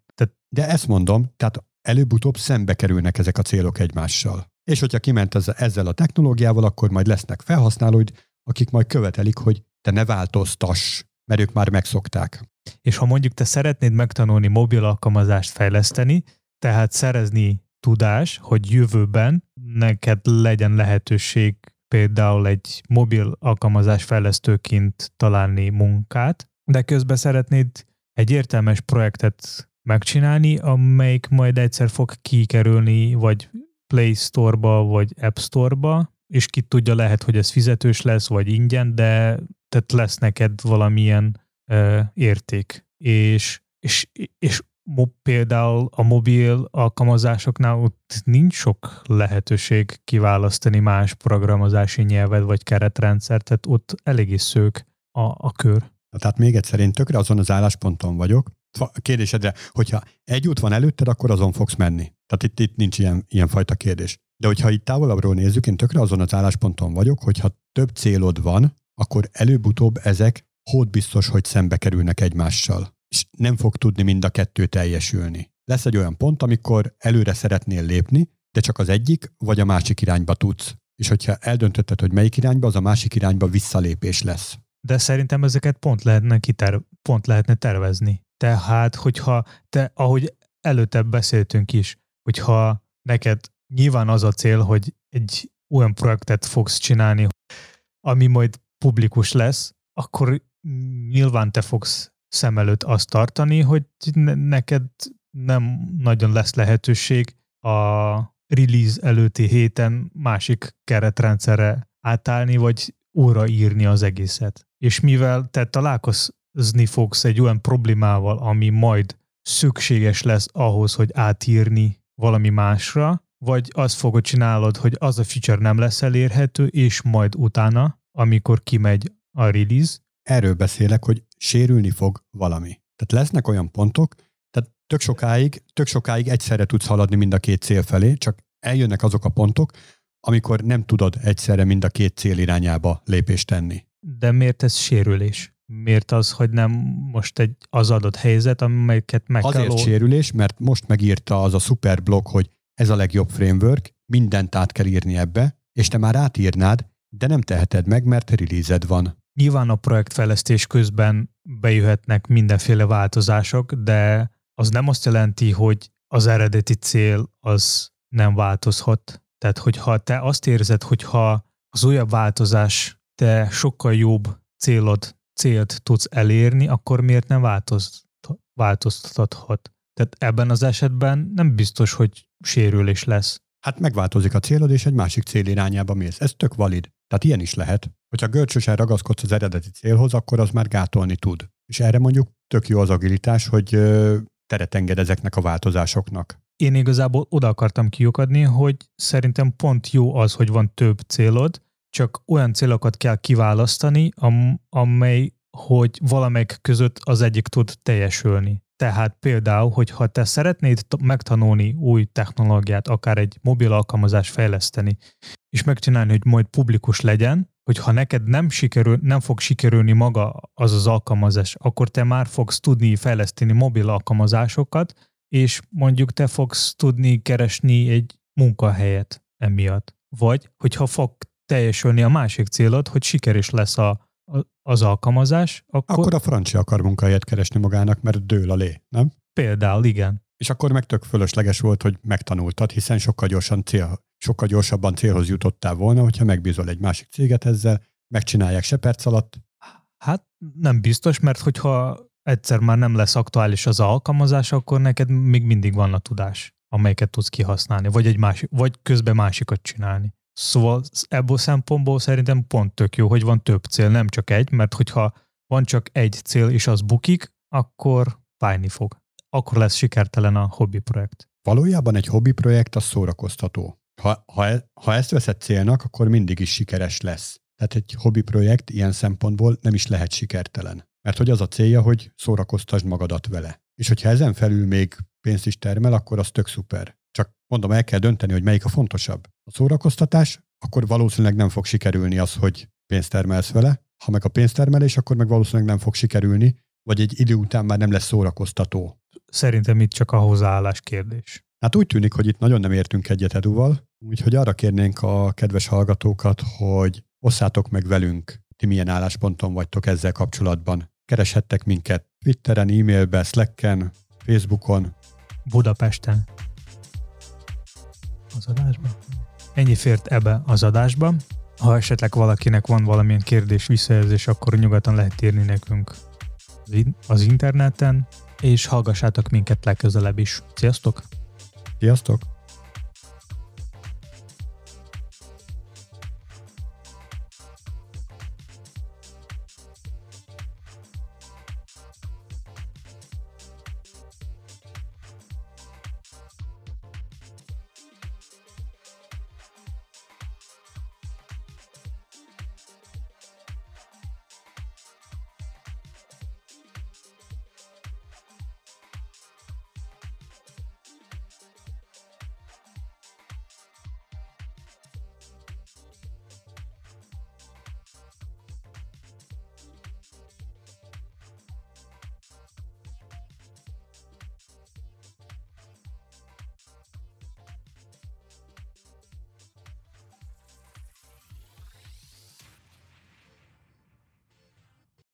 De ezt mondom, tehát előbb-utóbb szembe kerülnek ezek a célok egymással. És hogyha kiment ezzel a technológiával, akkor majd lesznek felhasználóid, akik majd követelik, hogy te ne változtass, mert ők már megszokták. És ha mondjuk te szeretnéd megtanulni mobil alkalmazást fejleszteni, tehát szerezni tudás, hogy jövőben neked legyen lehetőség például egy mobil alkalmazás fejlesztőként találni munkát, de közben szeretnéd egy értelmes projektet megcsinálni, amelyik majd egyszer fog kikerülni, vagy Play Store-ba, vagy App Store-ba, és ki tudja, lehet, hogy ez fizetős lesz, vagy ingyen, de tehát lesz neked valamilyen érték. És például a mobil alkalmazásoknál ott nincs sok lehetőség kiválasztani más programozási nyelvet, vagy keretrendszert, tehát ott eléggé szűk a kör. Tehát még egyszer, én tökre azon az állásponton vagyok. Kérdésedre, hogyha egy út van előtted, akkor azon fogsz menni. Tehát itt nincs ilyen fajta kérdés. De hogyha itt távolabbról nézzük, én tökre azon az állásponton vagyok, hogyha több célod van, akkor előbb-utóbb ezek hódbiztos, hogy szembe kerülnek egymással. És nem fog tudni mind a kettő teljesülni. Lesz egy olyan pont, amikor előre szeretnél lépni, de csak az egyik vagy a másik irányba tudsz. És hogyha eldöntötted, hogy melyik irányba, az a másik irányba visszalépés lesz. De szerintem ezeket pont lehetne tervezni. Tehát, hogyha te, ahogy előttebb beszéltünk is, hogyha neked nyilván az a cél, hogy egy olyan projektet fogsz csinálni, ami majd publikus lesz, akkor nyilván te fogsz szem előtt azt tartani, hogy neked nem nagyon lesz lehetőség a release előtti héten másik keretrendszerre átállni, vagy újraírni az egészet. És mivel te találkozni fogsz egy olyan problémával, ami majd szükséges lesz ahhoz, hogy átírni valami másra, vagy azt fogod csinálod, hogy az a feature nem lesz elérhető, és majd utána, amikor kimegy a release. Erről beszélek, hogy sérülni fog valami. Tehát lesznek olyan pontok, tehát tök sokáig egyszerre tudsz haladni mind a két cél felé, csak eljönnek azok a pontok, amikor nem tudod egyszerre mind a két cél irányába lépést tenni. De miért ez sérülés? Miért az, hogy nem most az adott helyzet, amelyiket meg kell... Azért sérülés, mert most megírta az a szuper blog, hogy ez a legjobb framework, mindent át kell írni ebbe, és te már átírnád, de nem teheted meg, mert release-ed van. Nyilván a projektfejlesztés közben bejöhetnek mindenféle változások, de az nem azt jelenti, hogy az eredeti cél az nem változhat. Tehát, hogyha te azt érzed, hogyha az újabb változás te sokkal jobb célt tudsz elérni, akkor miért nem változtathat? Tehát ebben az esetben nem biztos, hogy sérülés lesz. Hát megváltozik a célod, és egy másik cél irányába mész. Ez tök valid. Tehát ilyen is lehet. Hogyha görcsösen ragaszkodsz az eredeti célhoz, akkor az már gátolni tud. És erre mondjuk tök jó az agilitás, hogy teret enged ezeknek a változásoknak. Én igazából oda akartam kiukadni, hogy szerintem pont jó az, hogy van több célod, csak olyan célokat kell kiválasztani, amely, hogy valamelyik között az egyik tud teljesülni. Tehát például, hogyha te szeretnéd megtanulni új technológiát, akár egy mobil alkalmazást fejleszteni, és megcsinálni, hogy majd publikus legyen, hogyha neked nem fog sikerülni maga az alkalmazás, akkor te már fogsz tudni fejleszteni mobil alkalmazásokat, és mondjuk te fogsz tudni keresni egy munkahelyet emiatt. Vagy, hogyha fog teljesülni a másik célod, hogy sikeres lesz az alkalmazás, akkor a francia akar munkahelyet keresni magának, mert dől a lé, nem? Például, igen. És akkor meg tök fölösleges volt, hogy megtanultad, hiszen sokkal gyorsabban célhoz jutottál volna, hogyha megbízol egy másik céget ezzel, megcsinálják se perc alatt. Hát nem biztos, mert hogyha egyszer már nem lesz aktuális az alkalmazás, akkor neked még mindig van a tudás, amelyiket tudsz kihasználni, vagy közben másikat csinálni. Szóval ebből szempontból szerintem pont tök jó, hogy van több cél, nem csak egy, mert hogyha van csak egy cél és az bukik, akkor fájni fog. Akkor lesz sikertelen a hobbiprojekt. Valójában egy hobbiprojekt az szórakoztató. Ha ezt veszed célnak, akkor mindig is sikeres lesz. Tehát egy hobbiprojekt ilyen szempontból nem is lehet sikertelen. Mert hogy az a célja, hogy szórakoztasd magadat vele. És hogyha ezen felül még pénzt is termel, akkor az tök szuper. Csak mondom, el kell dönteni, hogy melyik a fontosabb. A szórakoztatás, akkor valószínűleg nem fog sikerülni az, hogy pénzt termelsz vele. Ha meg a pénztermelés, akkor meg valószínűleg nem fog sikerülni, vagy egy idő után már nem lesz szórakoztató. Szerintem itt csak a hozzáállás kérdés. Hát úgy tűnik, hogy itt nagyon nem értünk egyet Eduval, úgyhogy arra kérnénk a kedves hallgatókat, hogy osszátok meg velünk, ti milyen állásponton vagytok ezzel kapcsolatban. Kereshettek minket Twitteren, e-mailben, Slacken, Facebookon. Budapesten. Az adásban? Ennyi fért ebbe az adásba. Ha esetleg valakinek van valamilyen kérdés, visszajelzés, akkor nyugodtan lehet írni nekünk az interneten, és hallgassátok minket legközelebb is. Sziasztok! Sziasztok!